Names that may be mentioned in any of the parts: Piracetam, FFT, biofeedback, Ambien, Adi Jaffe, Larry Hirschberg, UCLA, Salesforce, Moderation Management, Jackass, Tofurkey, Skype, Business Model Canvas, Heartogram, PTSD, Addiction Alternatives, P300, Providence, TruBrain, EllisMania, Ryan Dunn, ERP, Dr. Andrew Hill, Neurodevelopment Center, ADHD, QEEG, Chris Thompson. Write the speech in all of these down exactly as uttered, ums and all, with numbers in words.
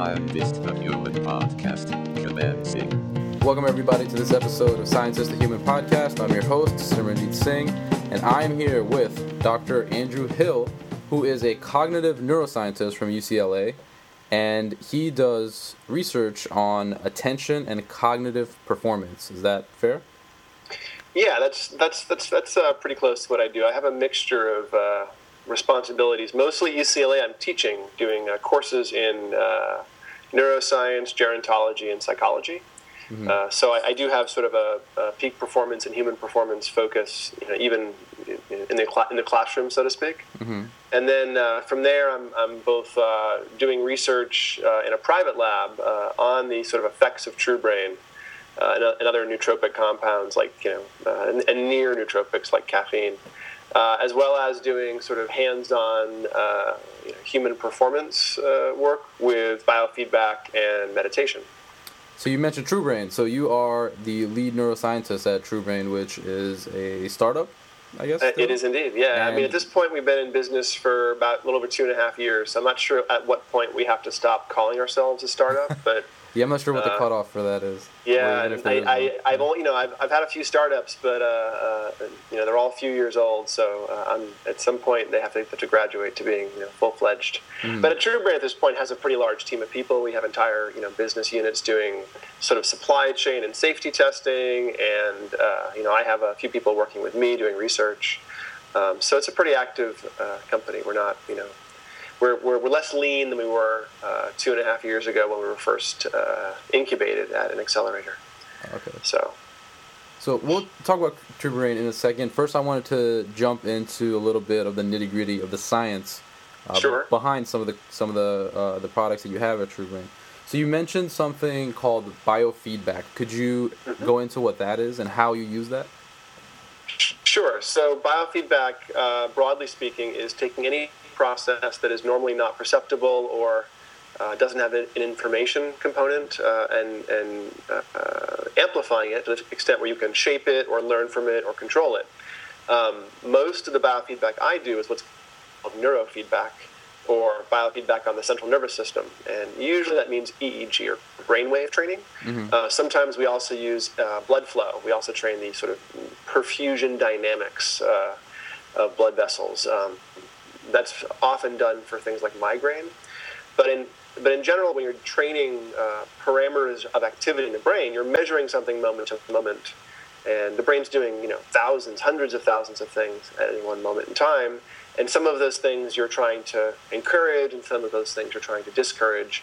I missed the Human Podcast, commencing. Welcome everybody to this episode of Science is the Human Podcast. I'm your host, Sir Ranjit Singh, and I'm here with Doctor Andrew Hill, who is a cognitive neuroscientist from U C L A, and he does research on attention and cognitive performance. Is that fair? Yeah, that's that's that's that's uh, pretty close to what I do. I have a mixture of uh, responsibilities, mostly U C L A. I'm teaching, doing uh, courses in uh, neuroscience, gerontology, and psychology. Mm-hmm. Uh, so I, I do have sort of a, a peak performance and human performance focus, you know, even in the cl- in the classroom, so to speak. Mm-hmm. And then uh, from there, I'm I'm both uh, doing research uh, in a private lab uh, on the sort of effects of TruBrain. Uh, and, and other nootropic compounds like, you know, uh, and, and near nootropics like caffeine, uh, as well as doing sort of hands-on uh, you know, human performance uh, work with biofeedback and meditation. So you mentioned TruBrain. So you are the lead neuroscientist at TruBrain, which is a startup, I guess? Still? It is indeed, yeah. And I mean, at this point, we've been in business for about a little over two and a half years. So I'm not sure at what point we have to stop calling ourselves a startup, but... Yeah, I'm not sure what the cutoff for that is. Yeah, and I, I, I've only, you know, I've, I've had a few startups, but uh, uh, you know, they're all a few years old. So uh, I'm, at some point, they have to, have to graduate to being, you know, full fledged. Mm. But at TruBrain at this point has a pretty large team of people. We have entire, you know, business units doing sort of supply chain and safety testing, and uh, you know, I have a few people working with me doing research. Um, so it's a pretty active uh, company. We're not, you know. We're, we're we're less lean than we were uh, two and a half years ago when we were first uh, incubated at an accelerator. Okay. So, so we'll talk about TruBrain in a second. First, I wanted to jump into a little bit of the nitty gritty of the science uh, sure. behind some of the some of the uh, the products that you have at TruBrain. So you mentioned something called biofeedback. Could you mm-hmm. go into what that is and how you use that? Sure. So biofeedback, uh, broadly speaking, is taking any process that is normally not perceptible or uh, doesn't have an information component uh, and, and uh, uh, amplifying it to the extent where you can shape it or learn from it or control it. Um, most of the biofeedback I do is what's called neurofeedback or biofeedback on the central nervous system. And usually that means E E G or brainwave training. Mm-hmm. Uh, sometimes we also use uh, blood flow. We also train the sort of perfusion dynamics uh, of blood vessels. Um, That's often done for things like migraine, but in but in general, when you're training uh, parameters of activity in the brain, you're measuring something moment to moment, and the brain's doing, you know, thousands, hundreds of thousands of things at any one moment in time, and some of those things you're trying to encourage, and some of those things you're trying to discourage,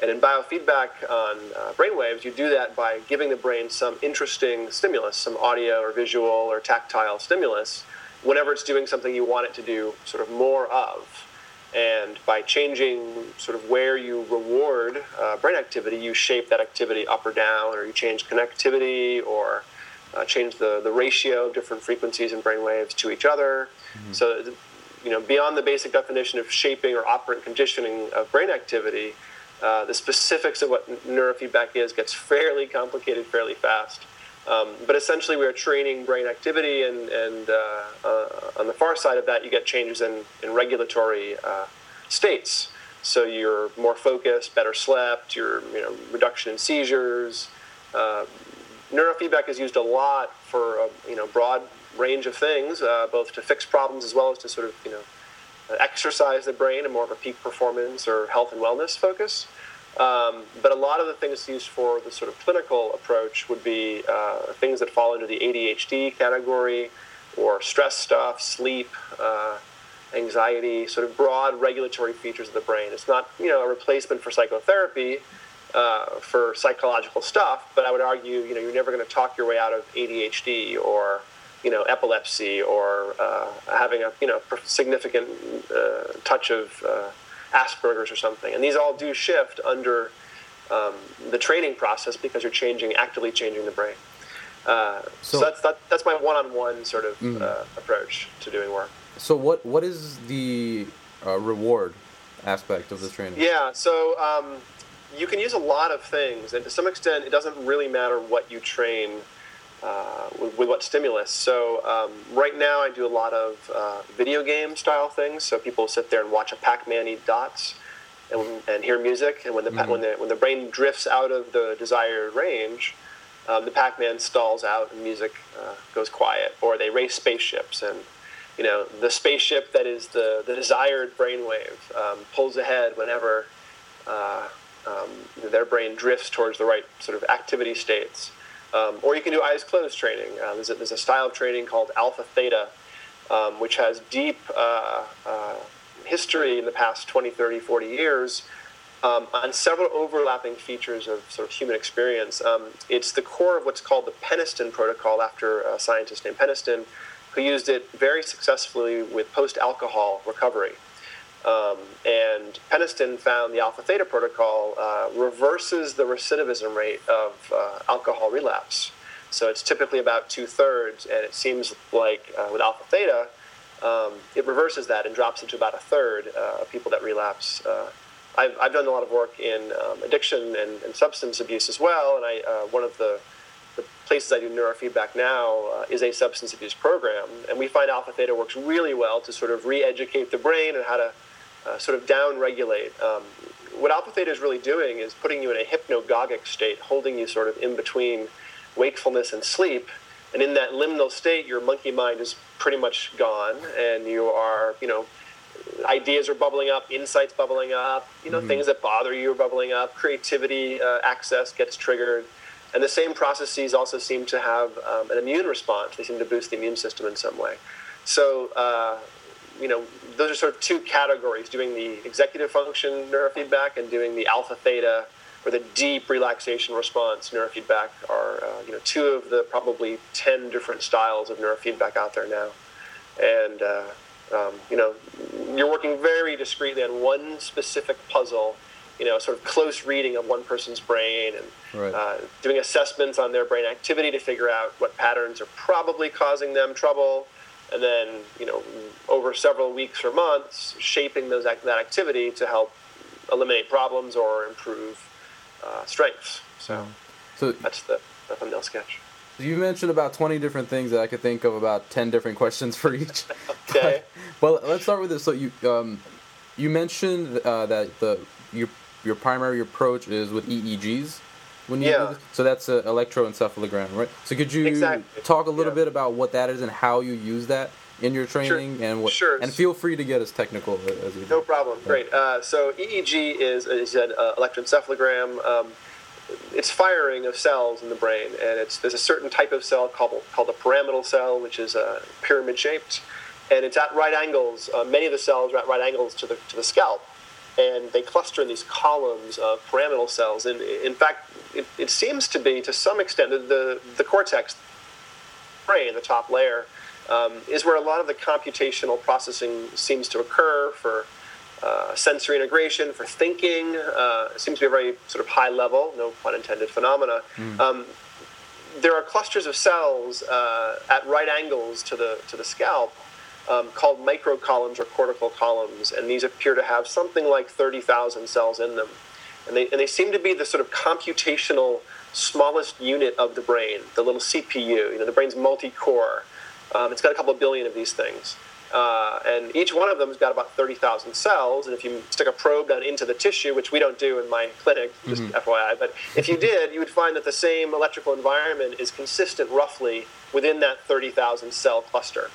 and in biofeedback on uh, brainwaves, you do that by giving the brain some interesting stimulus, some audio or visual or tactile stimulus, whenever it's doing something you want it to do sort of more of. And by changing sort of where you reward uh, brain activity, you shape that activity up or down, or you change connectivity, or uh, change the, the ratio of different frequencies and brain waves to each other. Mm-hmm. So, you know, beyond the basic definition of shaping or operant conditioning of brain activity, uh, the specifics of what neurofeedback is gets fairly complicated fairly fast. Um, but essentially, we are training brain activity, and, and uh, uh, on the far side of that, you get changes in, in regulatory uh, states. So you're more focused, better slept, your you know reduction in seizures. Uh, neurofeedback is used a lot for a you know broad range of things, uh, both to fix problems as well as to sort of you know exercise the brain and more of a peak performance or health and wellness focus. Um, but a lot of the things used for the sort of clinical approach would be uh, things that fall into the A D H D category, or stress stuff, sleep, uh, anxiety, sort of broad regulatory features of the brain. It's not, you know, a replacement for psychotherapy, uh, for psychological stuff, but I would argue, you know, you're never going to talk your way out of A D H D or, you know, epilepsy or uh, having a, you know, significant uh, touch of... Uh, Asperger's or something, and these all do shift under um, the training process because you're changing, actively changing the brain. Uh, so, so that's that, that's my one-on-one sort of mm-hmm. uh, approach to doing work. So what what is the uh, reward aspect of the training? Yeah, so um, you can use a lot of things, and to some extent, it doesn't really matter what you train uh, with, with what stimulus. So um, right now I do a lot of uh, video game style things. So people sit there and watch a Pac-Man eat dots. and, and hear music. And when the mm-hmm. when the when the brain drifts out of the desired range, um, the Pac-Man stalls out and music uh, goes quiet. Or they race spaceships, and you know the spaceship that is the the desired brainwave um, pulls ahead whenever uh, um, their brain drifts towards the right sort of activity states. Um, or you can do eyes closed training. Uh, there's, a, there's a style of training called alpha theta, um, which has deep uh, uh, history in the past twenty, thirty, forty years um, on several overlapping features of sort of human experience. Um, it's the core of what's called the Peniston Protocol, after a scientist named Peniston, who used it very successfully with post-alcohol recovery. Um, and Peniston found the alpha theta protocol uh, reverses the recidivism rate of uh, alcohol relapse. So it's typically about two thirds, and it seems like uh, with alpha theta, um, it reverses that and drops into about a third uh, of people that relapse. Uh, I've, I've done a lot of work in um, addiction and, and substance abuse as well, and I uh, one of the, the places I do neurofeedback now uh, is a substance abuse program, and we find alpha theta works really well to sort of re-educate the brain and how to Uh, sort of down-regulate. Um, what alpha theta is really doing is putting you in a hypnagogic state, holding you sort of in between wakefulness and sleep. And in that liminal state, your monkey mind is pretty much gone, and you are, you know, ideas are bubbling up, insights bubbling up, you know, mm-hmm. things that bother you are bubbling up, creativity uh, access gets triggered. And the same processes also seem to have um, an immune response. They seem to boost the immune system in some way. So, uh, you know, those are sort of two categories, doing the executive function neurofeedback and doing the alpha theta or the deep relaxation response neurofeedback are uh, you know two of the probably ten different styles of neurofeedback out there now. And uh, um, you know you're working very discreetly on one specific puzzle, you know, sort of close reading of one person's brain and right. uh, doing assessments on their brain activity to figure out what patterns are probably causing them trouble. And then, you know, over several weeks or months, shaping those that activity to help eliminate problems or improve uh, strengths. So, so that's the, the thumbnail sketch. You mentioned about twenty different things that I could think of, about ten different questions for each. Okay. But, well, let's start with this. So you um, you mentioned uh, that the your your primary approach is with E E Gs. When you yeah. So that's an electroencephalogram, right? So could you exactly. talk a little yeah. bit about what that is and how you use that in your training? Sure. And what? Sure. And feel free to get as technical as you do. No problem. Yeah. Great. Uh, so E E G is, is an uh, electroencephalogram. Um, it's firing of cells in the brain, and it's there's a certain type of cell called called a pyramidal cell, which is uh, pyramid-shaped, and it's at right angles. Uh, many of the cells are at right angles to the to the scalp. And they cluster in these columns of pyramidal cells. And in fact, it, it seems to be, to some extent, the, the, the cortex, the brain, the top layer, um, is where a lot of the computational processing seems to occur for uh, sensory integration, for thinking. Uh, it seems to be a very sort of high level, no pun intended, phenomena. Mm. Um, there are clusters of cells uh, at right angles to the to the scalp. Um, called microcolumns or cortical columns, and these appear to have something like thirty thousand cells in them. And they and they seem to be the sort of computational smallest unit of the brain, the little C P U. You know, the brain's multi-core. Um, it's got a couple of billion of these things. Uh, and each one of them has got about thirty thousand cells, and if you stick a probe down into the tissue, which we don't do in my clinic, just mm-hmm. F Y I, but if you did, you would find that the same electrical environment is consistent roughly within that thirty thousand cell cluster.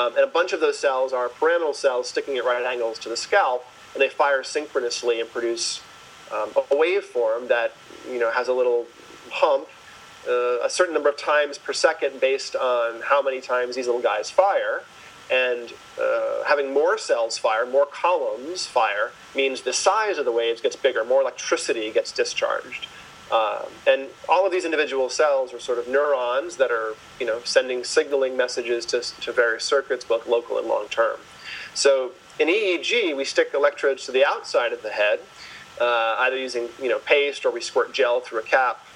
Um, and a bunch of those cells are pyramidal cells sticking at right angles to the scalp, and they fire synchronously and produce um, a waveform that, you know, has a little hump uh, a certain number of times per second based on how many times these little guys fire. And uh, having more cells fire, more columns fire, means the size of the waves gets bigger, more electricity gets discharged. Um, and all of these individual cells are sort of neurons that are, you know, sending signaling messages to, to various circuits, both local and long-term. So in E E G, we stick electrodes to the outside of the head, uh, either using, you know, paste, or we squirt gel through a cap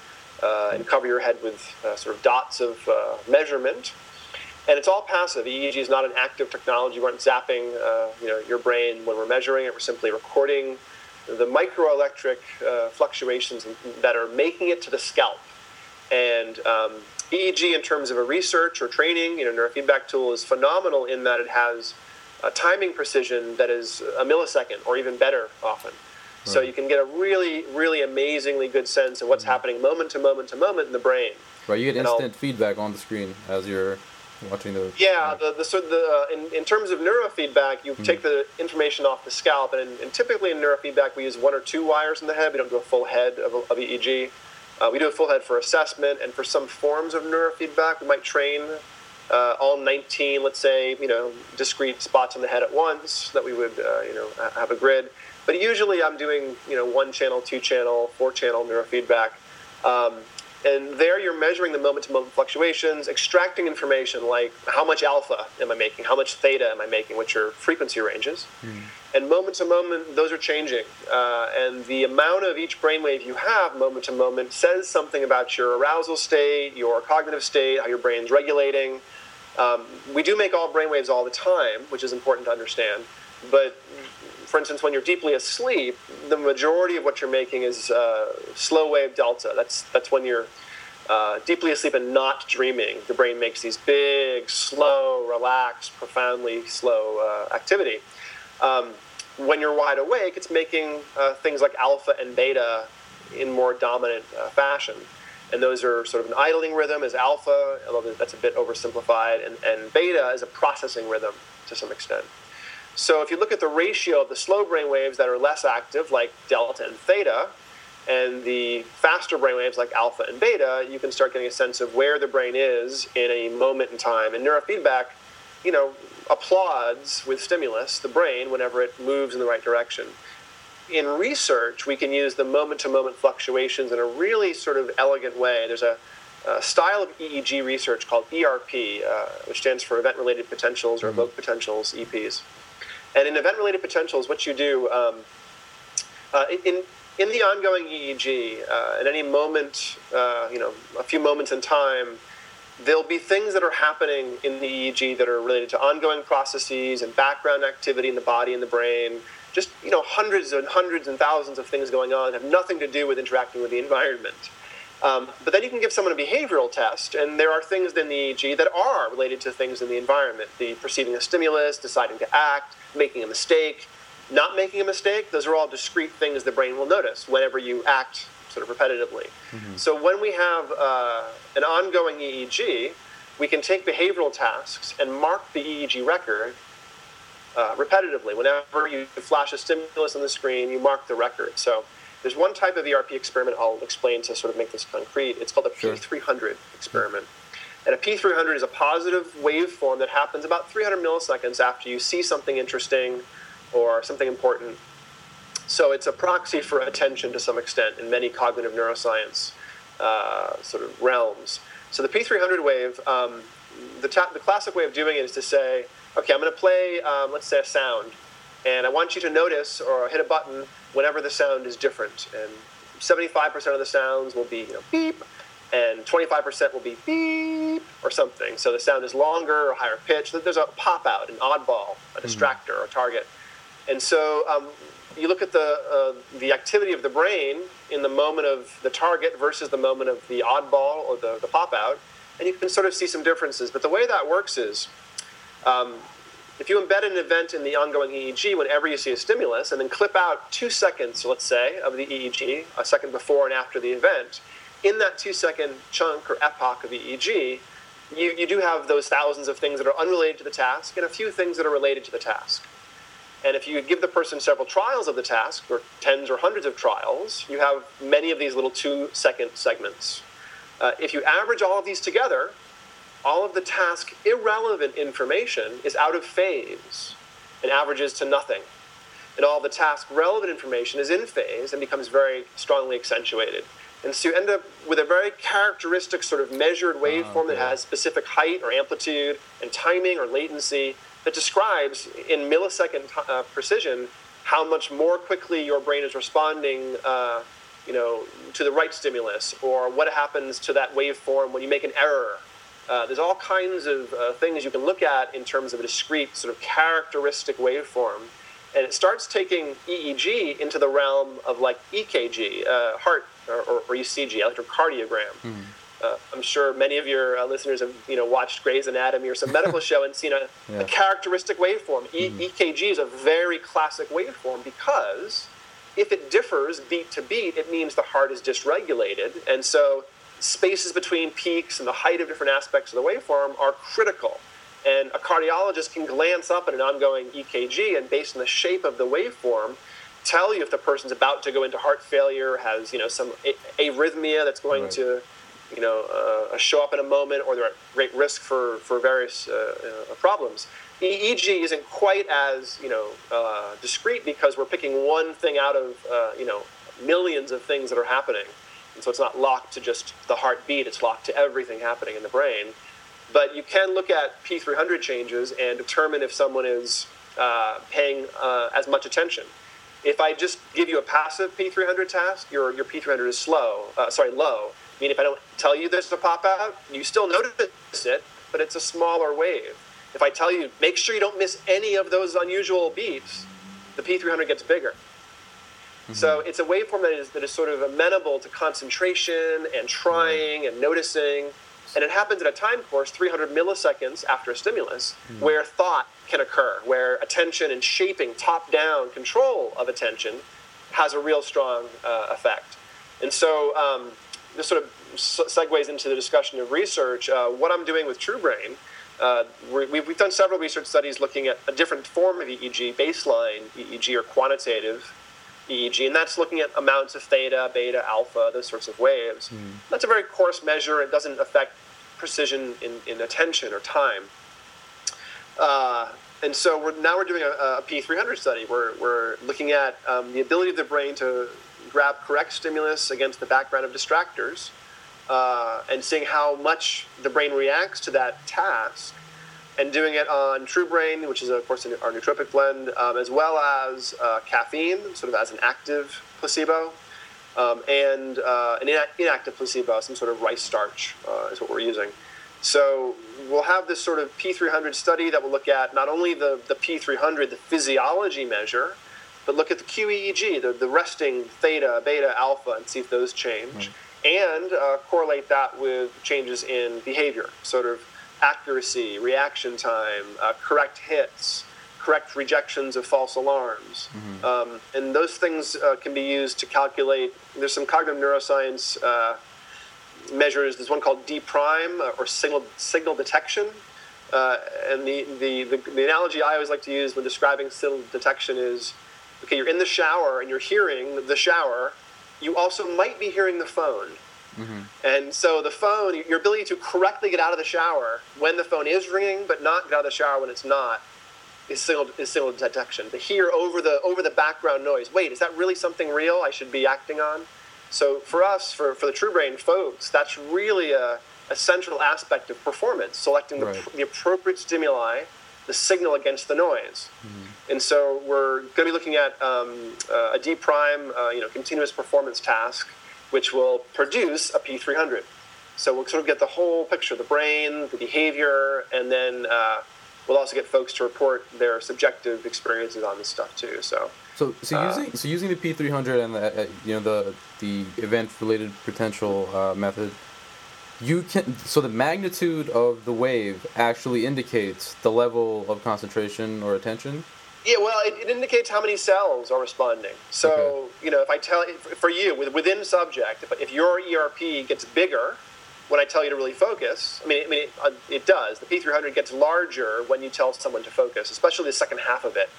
uh, and cover your head with uh, sort of dots of uh, measurement. And it's all passive. E E G is not an active technology. We aren't zapping, uh, you know, your brain when we're measuring it. We're simply recording the microelectric uh, fluctuations that are making it to the scalp. And um, E E G, in terms of a research or training, you know, neurofeedback tool, is phenomenal in that it has a timing precision that is a millisecond or even better often. So you can get a really, really amazingly good sense of what's happening moment to moment to moment in the brain. Right, you get instant feedback on the screen as you're watching the... Yeah, the, the, so the, uh, in, in terms of neurofeedback, you mm-hmm. take the information off the scalp, and, and typically in neurofeedback we use one or two wires in the head. We don't do a full head of, of E E G. Uh, we do a full head for assessment, and for some forms of neurofeedback we might train uh, all nineteen, let's say, you know, discrete spots on the head at once that we would, uh, you know, have a grid. But usually I'm doing, you know, one channel, two channel, four channel neurofeedback. Um, and there you're measuring the moment-to-moment fluctuations, extracting information like how much alpha am I making, how much theta am I making, which are frequency ranges. Mm. And moment-to-moment, those are changing. Uh, and the amount of each brainwave you have moment-to-moment says something about your arousal state, your cognitive state, how your brain's regulating. Um, we do make all brainwaves all the time, which is important to understand. But... for instance, when you're deeply asleep, the majority of what you're making is uh, slow wave delta. That's that's when you're uh, deeply asleep and not dreaming. The brain makes these big, slow, relaxed, profoundly slow uh, activity. Um, when you're wide awake, it's making uh, things like alpha and beta in more dominant uh, fashion. And those are sort of an idling rhythm is alpha, although that's a bit oversimplified, and, and beta is a processing rhythm to some extent. So if you look at the ratio of the slow brain waves that are less active, like delta and theta, and the faster brain waves like alpha and beta, you can start getting a sense of where the brain is in a moment in time. And neurofeedback, you know, applauds with stimulus the brain whenever it moves in the right direction. In research, we can use the moment-to-moment fluctuations in a really sort of elegant way. There's a Uh, style of E E G research called E R P, uh, which stands for Event-Related Potentials or Evoked Potentials, E Ps. And in Event-Related Potentials, what you do, um, uh, in in the ongoing E E G, uh, at any moment, uh, you know, a few moments in time, there'll be things that are happening in the E E G that are related to ongoing processes and background activity in the body and the brain. Just, you know, hundreds and hundreds and thousands of things going on have nothing to do with interacting with the environment. Um, but then you can give someone a behavioral test, and there are things in the E E G that are related to things in the environment, the perceiving a stimulus, deciding to act, making a mistake, not making a mistake. Those are all discrete things the brain will notice whenever you act sort of repetitively. Mm-hmm. So when we have uh, an ongoing E E G, we can take behavioral tasks and mark the E E G record uh, repetitively. Whenever you flash a stimulus on the screen, you mark the record. So... there's one type of E R P experiment I'll explain to sort of make this concrete. It's called a P three hundred experiment. And a P three hundred is a positive waveform that happens about three hundred milliseconds after you see something interesting or something important. So it's a proxy for attention to some extent in many cognitive neuroscience uh, sort of realms. So the P three hundred wave, um, the, ta- the classic way of doing it is to say, okay, I'm going to play, um, let's say, a sound. And I want you to notice or hit a button whenever the sound is different. And seventy-five percent of the sounds will be, you know, beep, and twenty-five percent will be beep or something. So the sound is longer or higher pitch. There's a pop-out, an oddball, a distractor, mm-hmm. or a target. And so um, you look at the uh, the activity of the brain in the moment of the target versus the moment of the oddball or the, the pop-out, and you can sort of see some differences. But the way that works is... Um, if you embed an event in the ongoing E E G whenever you see a stimulus and then clip out two seconds, let's say, of the E E G, a second before and after the event, in that two-second chunk or epoch of E E G, you, you do have those thousands of things that are unrelated to the task and a few things that are related to the task. And if you give the person several trials of the task, or tens or hundreds of trials, you have many of these little two-second segments. Uh, if you average all of these together, all of the task irrelevant information is out of phase and averages to nothing. And all the task relevant information is in phase and becomes very strongly accentuated. And so you end up with a very characteristic sort of measured waveform that has specific height or amplitude and timing or latency that describes in millisecond t- uh, precision how much more quickly your brain is responding uh, you know, to the right stimulus, or what happens to that waveform when you make an error. Uh, there's all kinds of uh, things you can look at in terms of a discrete sort of characteristic waveform. And it starts taking E E G into the realm of like E K G, uh, heart, or, or, or E C G, electrocardiogram. Mm. Uh, I'm sure many of your uh, listeners have, you know, watched Grey's Anatomy or some medical show and seen a, yeah. a characteristic waveform. E- mm. E K G is a very classic waveform because If it differs beat to beat, it means the heart is dysregulated. And so spaces between peaks and the height of different aspects of the waveform are critical. And a cardiologist can glance up at an ongoing E K G and, based on the shape of the waveform, tell you if the person's about to go into heart failure, has, you know, some a- arrhythmia that's going right. to, you know, uh, show up in a moment, or they're at great risk for, for various uh, uh, problems. E E G isn't quite as, you know, uh, discrete, because we're picking one thing out of, uh, you know, millions of things that are happening. And so it's not locked to just the heartbeat. It's locked to everything happening in the brain. But you can look at P three hundred changes and determine if someone is uh, paying uh, as much attention. If I just give you a passive P three hundred task, your your P three hundred is slow. Uh, sorry, low. I mean, if I don't tell you there's a pop out, you still notice it, but it's a smaller wave. If I tell you, make sure you don't miss any of those unusual beeps, the P three hundred gets bigger. Mm-hmm. So it's a waveform that is that is sort of amenable to concentration and trying and noticing. And it happens at a time course, three hundred milliseconds after a stimulus, mm-hmm. where thought can occur, where attention and shaping, top-down control of attention has a real strong uh, effect. And so um, this sort of segues into the discussion of research. Uh, what I'm doing with TruBrain, uh, we've, we've done several research studies looking at a different form of E E G, baseline E E G or quantitative E E G, and that's looking at amounts of theta, beta, alpha, those sorts of waves. Mm. That's a very coarse measure. It doesn't affect precision in, in attention or time. Uh, and so we're, now we're doing a, a P three hundred study. We're, we're looking at um, the ability of the brain to grab correct stimulus against the background of distractors, uh, and seeing how much the brain reacts to that task, and doing it on TruBrain, which is, of course, our nootropic blend, um, as well as uh, caffeine, sort of as an active placebo, um, and uh, an ina- inactive placebo, some sort of rice starch uh, is what we're using. So we'll have this sort of P three hundred study that will look at not only the, the P three hundred, the physiology measure, but look at the Q E E G, the, the resting theta, beta, alpha, and see if those change, mm. and uh, correlate that with changes in behavior, sort of accuracy, reaction time, uh, correct hits, correct rejections of false alarms. Mm-hmm. Um, and those things uh, can be used to calculate. There's some cognitive neuroscience uh, measures. There's one called D prime uh, or signal signal detection. Uh, and the, the, the, the analogy I always like to use when describing signal detection is, okay, you're in the shower and you're hearing the shower. You also might be hearing the phone. Mm-hmm. And so the phone, your ability to correctly get out of the shower when the phone is ringing, but not get out of the shower when it's not, is signal is signal detection. To hear over the over the background noise. Wait, is that really something real I should be acting on? So for us, for, for the TruBrain folks, that's really a, a central aspect of performance, selecting the, right. the appropriate stimuli, the signal against the noise. Mm-hmm. And so we're going to be looking at um, uh, a D prime, uh, you know, continuous performance task, which will produce a P three hundred. So we'll sort of get the whole picture, the brain, the behavior, and then uh, we'll also get folks to report their subjective experiences on this stuff too. So, so, so uh, using so using the P three hundred and the, uh, you know, the the event-related potential uh, method, you can so the magnitude of the wave actually indicates the level of concentration or attention. Yeah, well, it, it indicates how many cells are responding. So, okay. you know, if I tell for you within subject, if, if your E R P gets bigger when I tell you to really focus, I mean, I mean, it, it does. The P three hundred gets larger when you tell someone to focus, especially the second half of it.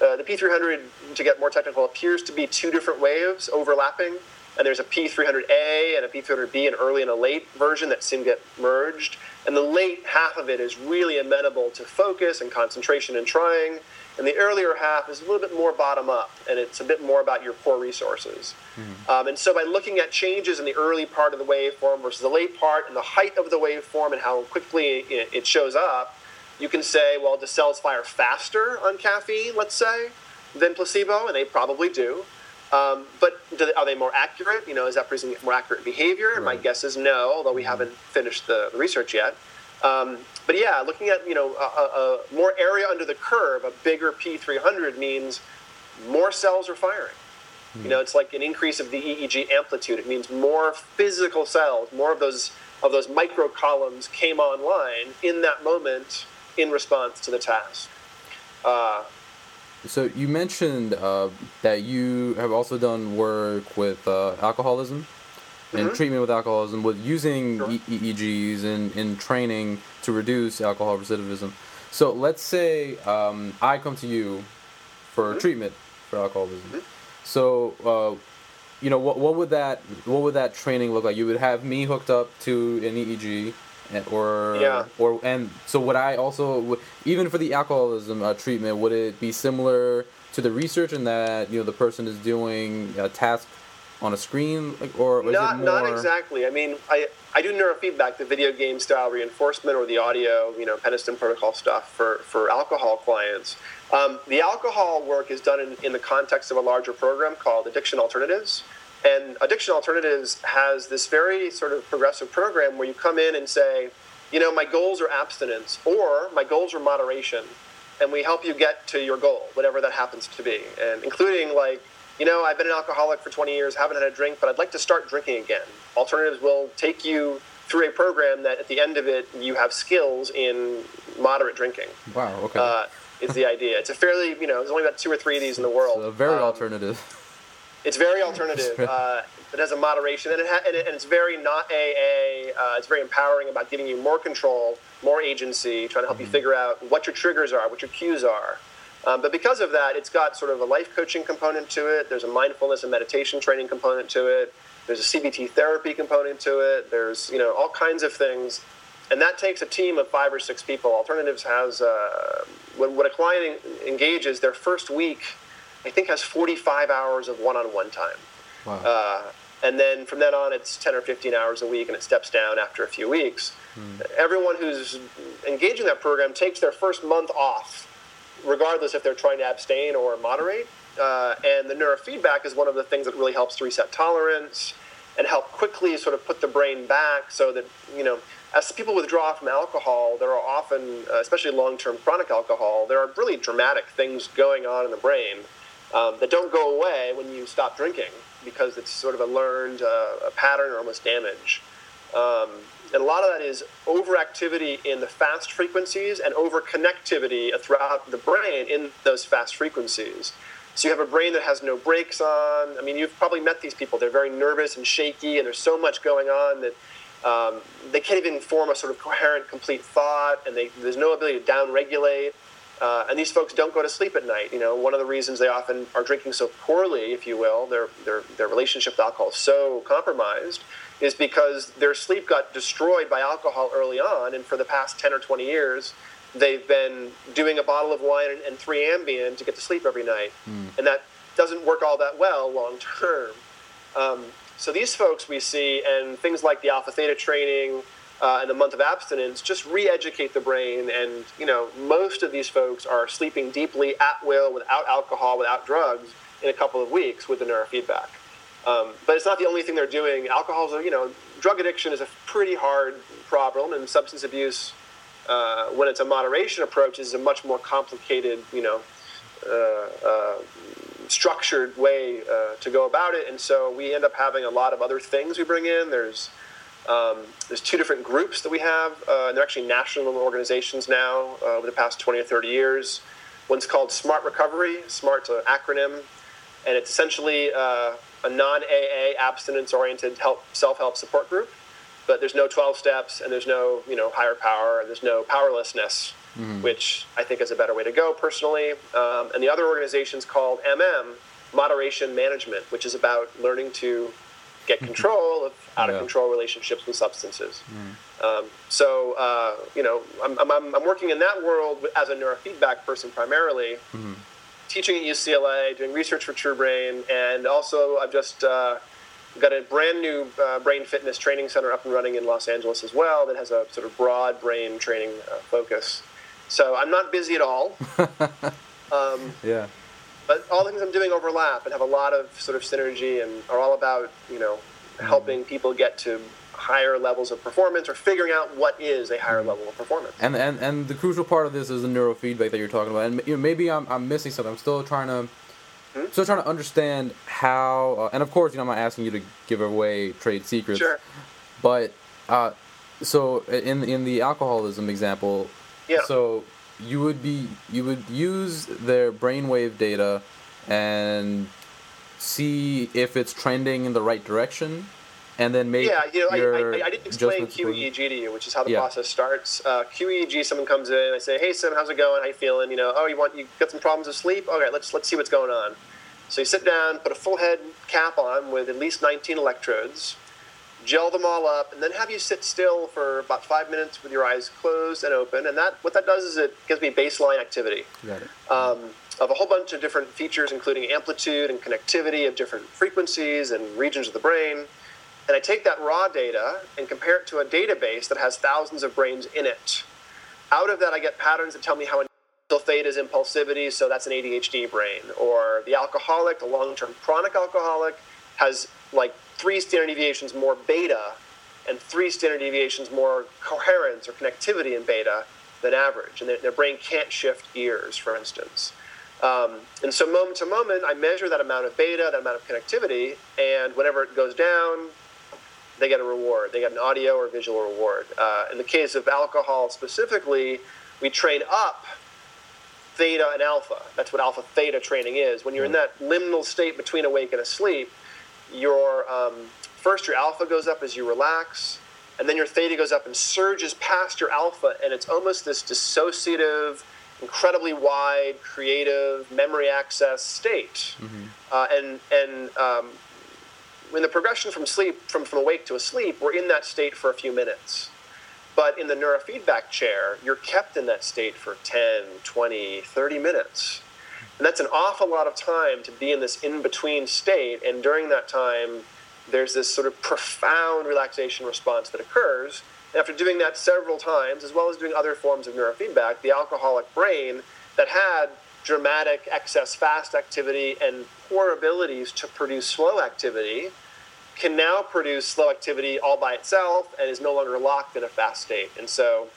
Uh, the P three hundred, to get more technical, appears to be two different waves overlapping, and there's a P three hundred A and a P three hundred B, an early and a late version that seem to get merged. And the late half of it is really amenable to focus and concentration and trying. And the earlier half is a little bit more bottom-up, and it's a bit more about your core resources. Mm. Um, and so by looking at changes in the early part of the waveform versus the late part and the height of the waveform and how quickly it shows up, you can say, well, do cells fire faster on caffeine, let's say, than placebo? And they probably do. Um, but do they, are they more accurate? You know, is that producing more accurate behavior? Right. My guess is no, although we haven't finished the research yet. Um, but yeah, looking at, you know, a, a more area under the curve, a bigger P three hundred means more cells are firing. Mm. You know, it's like an increase of the E E G amplitude. It means more physical cells, more of those of those micro columns came online in that moment in response to the task. Uh, So you mentioned uh, that you have also done work with uh, alcoholism and mm-hmm. treatment with alcoholism, with using sure. E E Gs in, in training to reduce alcohol recidivism. So let's say um, I come to you for mm-hmm. treatment for alcoholism. Mm-hmm. So, uh, you know, what what would that what would that training look like? You would have me hooked up to an E E G. Or yeah. or and so would I also, even for the alcoholism uh, treatment, would it be similar to the research in that, you know, the person is doing a task on a screen, like, or not, is it more... Not exactly. I mean, I, I do neurofeedback, the video game style reinforcement or the audio, you know, Peniston Protocol stuff for, for alcohol clients. Um, the alcohol work is done in, in the context of a larger program called Addiction Alternatives. And Addiction Alternatives has this very sort of progressive program where you come in and say, you know, my goals are abstinence, or my goals are moderation, and we help you get to your goal, whatever that happens to be, and including like, you know, I've been an alcoholic for twenty years, haven't had a drink, but I'd like to start drinking again. Alternatives will take you through a program that at the end of it, you have skills in moderate drinking. Wow, okay. Uh, is the idea. It's a fairly, you know, there's only about two or three of these in the world. It's a very um, alternative. It's very alternative. Uh, it has a moderation, and, it ha- and, it, and it's very not A A. Uh, it's very empowering about giving you more control, more agency, trying to help mm-hmm. you figure out what your triggers are, what your cues are. Um, but because of that, it's got sort of a life coaching component to it. There's a mindfulness and meditation training component to it. There's a C B T therapy component to it. There's, you know, all kinds of things. And that takes a team of five or six people. Alternatives has, uh, when, when a client en- engages, their first week, I think, has forty-five hours of one-on-one time. Wow. Uh, and then from then on, it's ten or fifteen hours a week, and it steps down after a few weeks. Hmm. Everyone who's engaged in that program takes their first month off, regardless if they're trying to abstain or moderate. Uh, and the neurofeedback is one of the things that really helps to reset tolerance and help quickly sort of put the brain back so that, you know, as people withdraw from alcohol, there are often, uh, especially long-term chronic alcohol, there are really dramatic things going on in the brain. Um, that don't go away when you stop drinking, because it's sort of a learned uh, a pattern or almost damage. Um, and a lot of that is overactivity in the fast frequencies and overconnectivity throughout the brain in those fast frequencies. So you have a brain that has no brakes on. I mean, you've probably met these people. They're very nervous and shaky, and there's so much going on that um, they can't even form a sort of coherent, complete thought, and they, there's no ability to downregulate. Uh, and these folks don't go to sleep at night. You know, one of the reasons they often are drinking so poorly, if you will, their their their relationship to alcohol is so compromised, is because their sleep got destroyed by alcohol early on. And for the past ten or twenty years, they've been doing a bottle of wine and, and three Ambien to get to sleep every night. Mm. And that doesn't work all that well long term. Um, so these folks we see, and things like the alpha theta training, Uh, in the month of abstinence, just re-educate the brain. And, you know, most of these folks are sleeping deeply at will, without alcohol, without drugs, in a couple of weeks with the neurofeedback. Um, but it's not the only thing they're doing. Alcohol, you know, drug addiction is a pretty hard problem, and substance abuse, uh, when it's a moderation approach, is a much more complicated, you know, uh, uh, structured way uh, to go about it. And so we end up having a lot of other things we bring in. There's Um, there's two different groups that we have, uh, and they're actually national organizations now uh, over the past twenty or thirty years. One's called SMART Recovery. SMART's an acronym, and it's essentially uh, a non-A A, abstinence-oriented help, self-help support group, but there's no twelve steps, and there's no, you know, higher power, and there's no powerlessness, mm-hmm. which I think is a better way to go, personally. Um, and the other organization's called M M, Moderation Management, which is about learning to get control of out-of-control yeah. relationships with substances. Mm. Um, so, uh, you know, I'm, I'm, I'm working in that world as a neurofeedback person primarily, mm-hmm. teaching at U C L A, doing research for TruBrain, and also I've just uh, got a brand-new uh, brain fitness training center up and running in Los Angeles as well that has a sort of broad brain training uh, focus. So I'm not busy at all. um, yeah. But all the things I'm doing overlap and have a lot of sort of synergy and are all about, you know, helping people get to higher levels of performance or figuring out what is a higher level of performance. And and, and the crucial part of this is the neurofeedback that you're talking about. And you know, maybe I'm I'm missing something. I'm still trying to hmm? still trying to understand how. Uh, and of course, you know, I'm not asking you to give away trade secrets. Sure. But uh, so in in the alcoholism example, yeah. So you would be you would use their brainwave data and see if it's trending in the right direction, and then make yeah, you know, your I, I, I didn't explain Q E E G to you, which is how the yeah. process starts. Uh, Q E E G, someone comes in, I say, hey, Sim, how's it going? How you feeling? You know, oh, you want you got some problems with sleep? Okay, let's let's see what's going on. So you sit down, put a full head cap on with at least nineteen electrodes, gel them all up, and then have you sit still for about five minutes with your eyes closed and open. And that what that does is it gives me baseline activity. Got it. Um, of a whole bunch of different features, including amplitude and connectivity of different frequencies and regions of the brain. And I take that raw data and compare it to a database that has thousands of brains in it. Out of that, I get patterns that tell me how an sulfate is impulsivity, so that's an A D H D brain. Or the alcoholic, the long-term chronic alcoholic, has like three standard deviations more beta and three standard deviations more coherence or connectivity in beta than average. And their, their brain can't shift gears, for instance. Um, and so moment to moment, I measure that amount of beta, that amount of connectivity, and whenever it goes down, they get a reward. They get an audio or visual reward. Uh, in the case of alcohol specifically, we train up theta and alpha. That's what alpha theta training is. When you're in that liminal state between awake and asleep, your um, first your alpha goes up as you relax, and then your theta goes up and surges past your alpha, and it's almost this dissociative, incredibly wide, creative, memory access state. Mm-hmm. Uh, and and um, in the progression from sleep, from, from awake to asleep, we're in that state for a few minutes. But in the neurofeedback chair, you're kept in that state for ten, twenty, thirty minutes. And that's an awful lot of time to be in this in-between state. And during that time, there's this sort of profound relaxation response that occurs. And after doing that several times, as well as doing other forms of neurofeedback, the alcoholic brain that had dramatic excess fast activity and poor abilities to produce slow activity can now produce slow activity all by itself and is no longer locked in a fast state. And so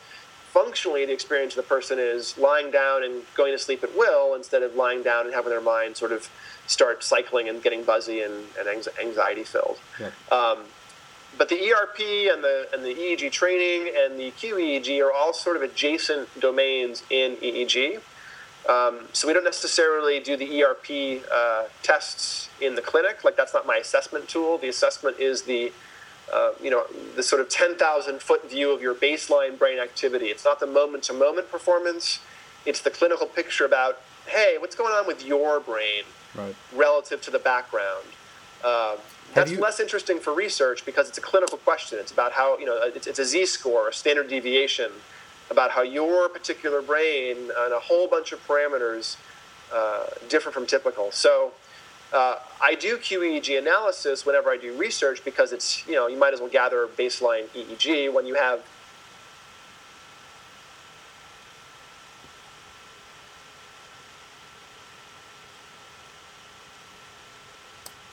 functionally, the experience of the person is lying down and going to sleep at will instead of lying down and having their mind sort of start cycling and getting buzzy and, and anxiety-filled. Yeah. Um, but the E R P and the and the E E G training and the Q E E G are all sort of adjacent domains in E E G. Um, so we don't necessarily do the E R P uh, tests in the clinic. Like, that's not my assessment tool. The assessment is the, uh, you know, the sort of ten thousand foot view of your baseline brain activity. It's not the moment-to-moment performance. It's the clinical picture about, hey, what's going on with your brain right. relative to the background? Uh, that's you... less interesting for research because it's a clinical question. It's about how, you know, it's, it's a Z-score, a standard deviation, about how your particular brain and a whole bunch of parameters uh, differ from typical. So uh, I do Q E E G analysis whenever I do research because it's, you know, you might as well gather baseline E E G when you have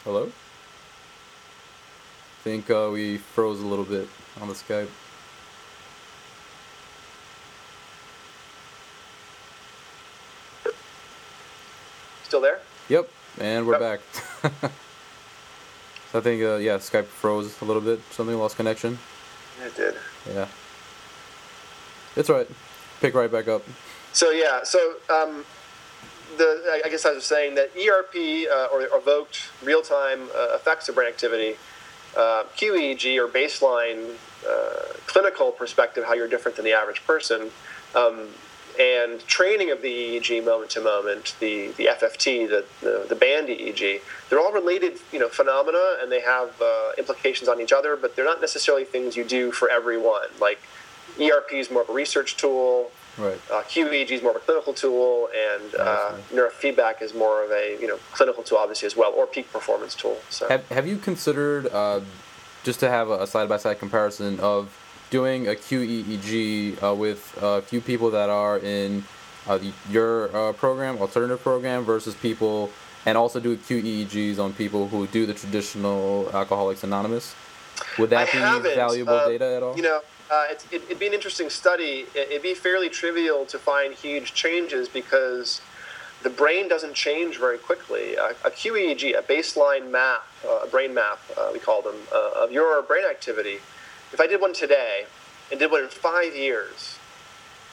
Hello? I think uh, we froze a little bit on the Skype. Still there? Yep, and we're yep. back. So I think, uh, yeah, Skype froze a little bit. Something lost connection. It did. Yeah. It's all right. Pick right back up. So, yeah, so um, the I guess I was saying that E R P, uh, or, or evoked real-time uh, effects of brain activity, uh, Q E E G, or baseline uh, clinical perspective, how you're different than the average person, um, and training of the E E G moment to moment, the the F F T, the, the the band E E G, they're all related, you know, phenomena, and they have uh, implications on each other, but they're not necessarily things you do for everyone. Like E R P is more of a research tool, right. uh, Q E E G is more of a clinical tool, and uh, neurofeedback is more of a you know clinical tool, obviously, as well, or peak performance tool. So have have you considered uh, just to have a side by side comparison of doing a Q E E G uh, with a few people that are in uh, your uh, program, alternative program, versus people, and also do Q E E Gs on people who do the traditional Alcoholics Anonymous? Would that I be valuable uh, data at all? You know, uh, it's, it, it'd be an interesting study. It, it'd be fairly trivial to find huge changes because the brain doesn't change very quickly. Uh, a Q E E G, a baseline map, uh, a brain map, uh, we call them, uh, of your brain activity. If I did one today and did one in five years,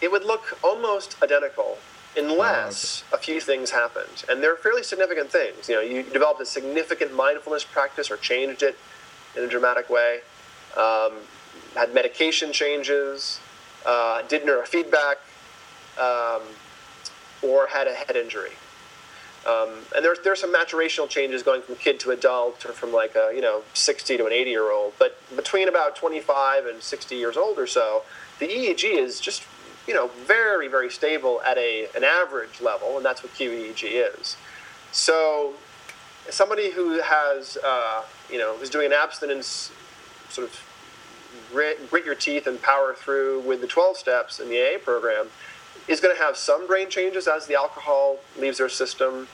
it would look almost identical unless a few things happened. And they're fairly significant things. You know, you developed a significant mindfulness practice or changed it in a dramatic way, um, had medication changes, uh, did neurofeedback, um, or had a head injury. Um, and there's there's some maturational changes going from kid to adult, or from like a you know sixty to an eighty year old. But between about twenty-five and sixty years old or so, the E E G is just you know very very stable at a an average level, and that's what Q E E G is. So somebody who has uh, you know is doing an abstinence sort of grit, grit your teeth and power through with the twelve steps in the A A program is going to have some brain changes as the alcohol leaves their system,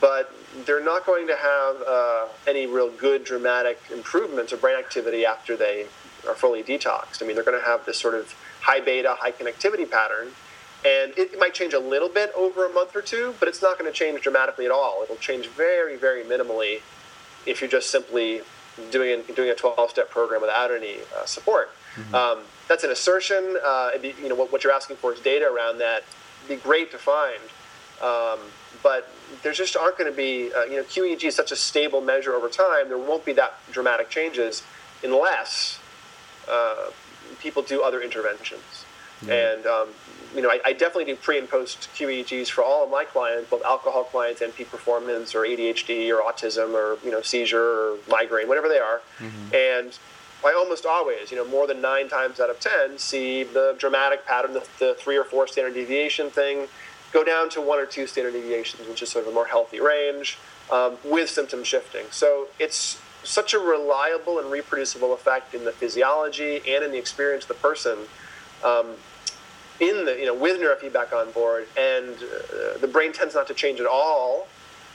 but they're not going to have uh, any real good dramatic improvements of brain activity after they are fully detoxed. I mean, they're going to have this sort of high beta, high connectivity pattern, and it might change a little bit over a month or two, but it's not going to change dramatically at all. It'll change very, very minimally if you're just simply doing doing a twelve-step program without any uh, support. Mm-hmm. Um, that's an assertion. Uh, it'd be, you know, what, what you're asking for is data around that. It'd be great to find, um, but there just aren't going to be. Uh, you know, Q E E G is such a stable measure over time. There won't be that dramatic changes unless uh, people do other interventions. Yeah. And um, you know, I, I definitely do pre and post Q E E Gs for all of my clients, both alcohol clients and peak performance, or A D H D, or autism, or you know, seizure, or migraine, whatever they are, mm-hmm. and. I almost always, you know, more than nine times out of ten, see the dramatic pattern, the, the three or four standard deviation thing, go down to one or two standard deviations, which is sort of a more healthy range, um, with symptom shifting. So it's such a reliable and reproducible effect in the physiology and in the experience of the person, um, in the, you know, with neurofeedback on board, and uh, the brain tends not to change at all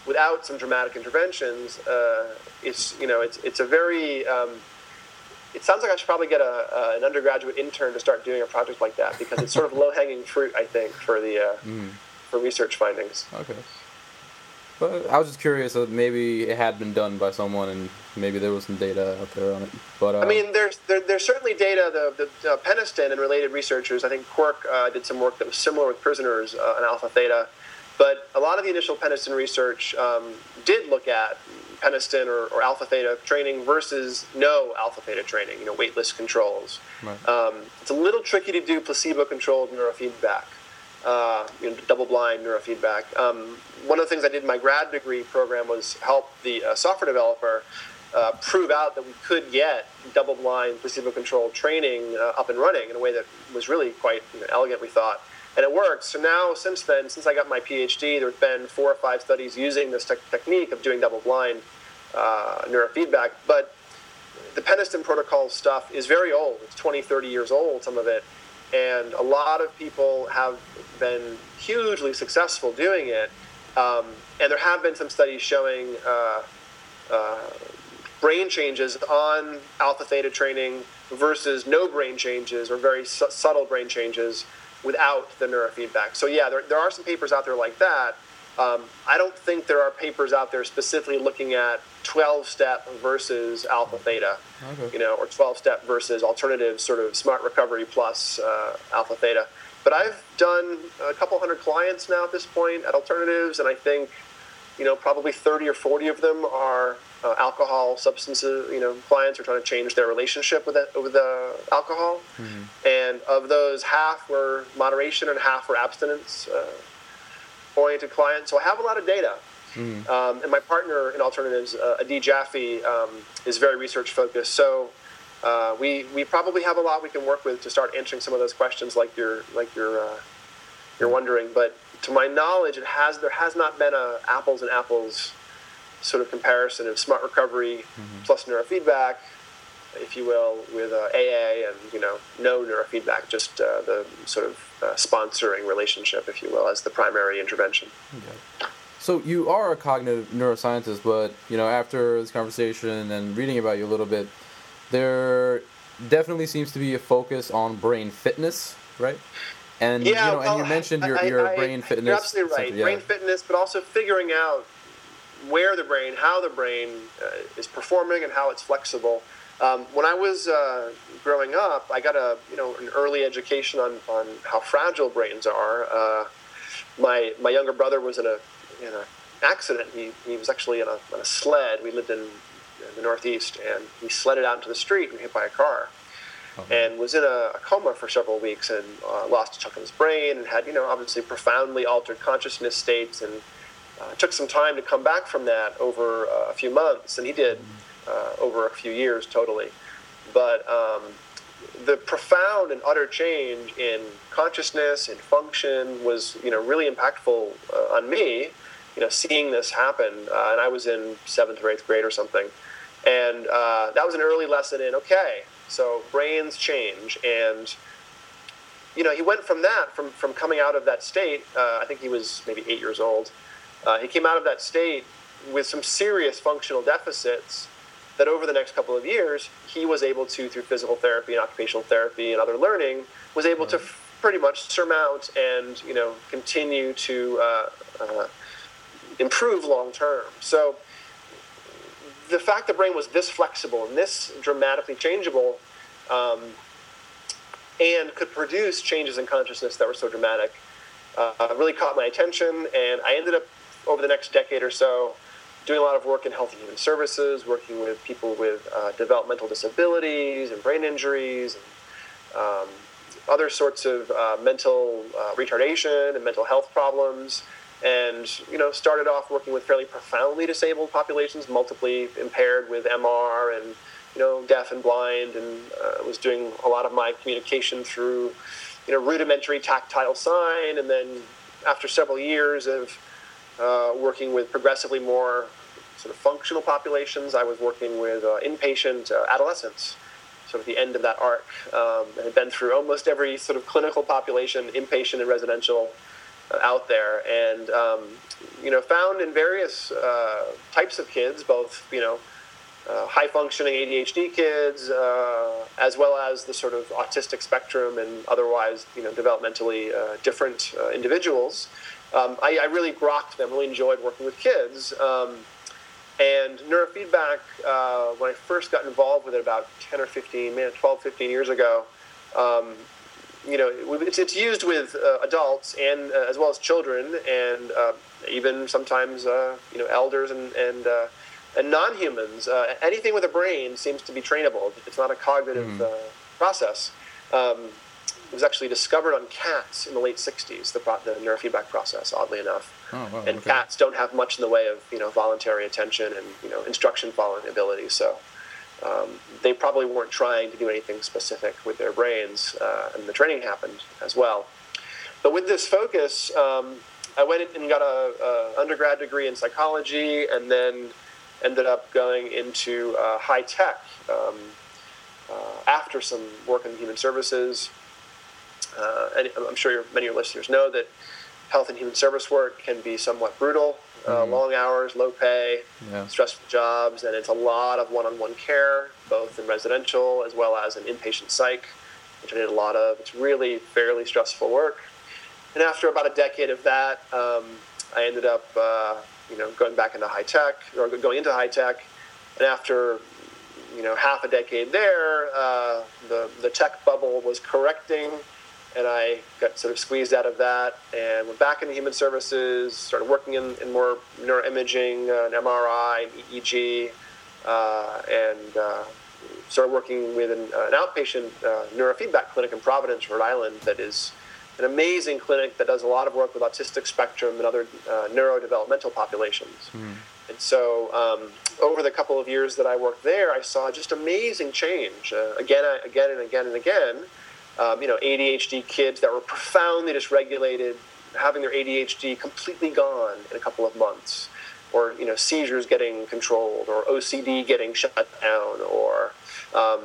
without some dramatic interventions. Uh, it's, you know, it's it's a very um, It sounds like I should probably get a, uh, an undergraduate intern to start doing a project like that, because it's sort of low-hanging fruit, I think, for the uh, mm. for research findings. Okay. But I was just curious that maybe it had been done by someone, and maybe there was some data out there on it. But uh, I mean, there's there, there's certainly data. The, the uh, Peniston and related researchers, I think Quirk uh, did some work that was similar with prisoners uh, and alpha theta, but a lot of the initial Peniston research um, did look at Peniston or, or alpha theta training versus no alpha theta training, you know, weightless controls. Right. Um, it's a little tricky to do placebo-controlled neurofeedback, uh, you know, double-blind neurofeedback. Um, one of the things I did in my grad degree program was help the uh, software developer uh, prove out that we could get double-blind placebo-controlled training uh, up and running in a way that was really quite you know, elegant, we thought. And it worked. So now, since then, since I got my P H D, there have been four or five studies using this te- technique of doing double-blind uh, neurofeedback. But the Peniston Protocol stuff is very old. It's twenty, thirty years old, some of it. And a lot of people have been hugely successful doing it. Um, and there have been some studies showing uh, uh, brain changes on alpha-theta training versus no brain changes or very su- subtle brain changes without the neurofeedback. So yeah, there there are some papers out there like that. Um, I don't think there are papers out there specifically looking at twelve-step versus alpha theta, okay. you know, or twelve-step versus alternative sort of smart recovery plus uh, alpha theta. But I've done a couple hundred clients now at this point at alternatives, and I think, you know, probably thirty or forty of them are uh, alcohol substances, you know, clients are trying to change their relationship with, that, with uh, alcohol. Mm-hmm. And of those, half were moderation and half were abstinence-oriented uh, clients. So I have a lot of data. Mm-hmm. Um, and my partner in alternatives, uh, Adi Jaffe, um, is very research-focused. So uh, we we probably have a lot we can work with to start answering some of those questions like you're, like you're, uh, you're wondering. But to my knowledge, it has there has not been a apples and apples sort of comparison of smart recovery mm-hmm. plus neurofeedback, if you will, with uh, A A and you know no neurofeedback, just uh, the sort of uh, sponsoring relationship, if you will, as the primary intervention. Okay. So you are a cognitive neuroscientist, but you know after this conversation and reading about you a little bit, there definitely seems to be a focus on brain fitness, right? And, yeah, you know, well, and you mentioned your, your I, I, brain fitness. You're absolutely right. Yeah. Brain fitness, but also figuring out where the brain, how the brain uh, is performing and how it's flexible. Um, when I was uh, growing up, I got a you know an early education on, on how fragile brains are. Uh, my my younger brother was in a in an accident. He he was actually in a, on a sled. We lived in, in the Northeast, and he sledded out into the street and hit by a car, uh-huh. and was in a, a coma for several weeks and uh, lost a chunk of his brain and had you know obviously profoundly altered consciousness states, and uh, took some time to come back from that over uh, a few months, and he did. Mm-hmm. Uh, over a few years totally. But um, the profound and utter change in consciousness and function was, you know, really impactful uh, on me, you know, seeing this happen. Uh, and I was in seventh or eighth grade or something. And uh, that was an early lesson in, okay, so brains change. And, you know, he went from that, from, from coming out of that state, uh, I think he was maybe eight years old. Uh, he came out of that state with some serious functional deficits that over the next couple of years, he was able to, through physical therapy and occupational therapy and other learning, was able right. to f- pretty much surmount and, you know, continue to uh, uh, improve long term. So the fact the brain was this flexible and this dramatically changeable um, and could produce changes in consciousness that were so dramatic uh, really caught my attention. And I ended up, over the next decade or so, doing a lot of work in health and human services, working with people with uh, developmental disabilities and brain injuries, and um, other sorts of uh, mental uh, retardation and mental health problems, and you know started off working with fairly profoundly disabled populations, multiply impaired with M R and you know deaf and blind, and uh, was doing a lot of my communication through you know rudimentary tactile sign, and then after several years of Uh, working with progressively more sort of functional populations, I was working with uh, inpatient uh, adolescents, sort of the end of that arc. Um, and had been through almost every sort of clinical population, inpatient and residential, uh, out there, and um, you know found in various uh, types of kids, both you know uh, high functioning A D H D kids, uh, as well as the sort of autistic spectrum and otherwise you know developmentally uh, different uh, individuals. Um, I, I really rocked them, really enjoyed working with kids. Um, and neurofeedback, uh, when I first got involved with it about ten or fifteen, twelve, fifteen years ago, um, you know, it, it's, it's used with uh, adults and uh, as well as children, and uh, even sometimes, uh, you know, elders and, and, uh, and non-humans. Uh, anything with a brain seems to be trainable. It's not a cognitive mm. uh, process. Um, It was actually discovered on cats in the late sixties, the, pro- the neurofeedback process, oddly enough. Oh, wow, and okay. Cats don't have much in the way of, you know, voluntary attention and, you know, instruction following ability. So um, they probably weren't trying to do anything specific with their brains, uh, and the training happened as well. But with this focus, um, I went and got a, a undergrad degree in psychology, and then ended up going into uh, high tech um, uh, after some work in human services. Uh, and I'm sure your, many of your listeners know that health and human service work can be somewhat brutal, uh, mm-hmm. long hours, low pay, yeah. stressful jobs, and it's a lot of one-on-one care, both in residential as well as in inpatient psych, which I did a lot of. It's really fairly stressful work. And after about a decade of that, um, I ended up, uh, you know, going back into high tech, or going into high tech, and after you know half a decade there, uh, the the tech bubble was correcting. And I got sort of squeezed out of that and went back into human services, started working in, in more neuroimaging, uh, and M R I and E E G, uh, and uh, started working with an, uh, an outpatient uh, neurofeedback clinic in Providence, Rhode Island, that is an amazing clinic that does a lot of work with autistic spectrum and other uh, neurodevelopmental populations. Mm. And so um, over the couple of years that I worked there, I saw just amazing change, uh, again, again and again and again. Um, you know, A D H D kids that were profoundly dysregulated, having their A D H D completely gone in a couple of months, or, you know, seizures getting controlled, or O C D getting shut down, or, um,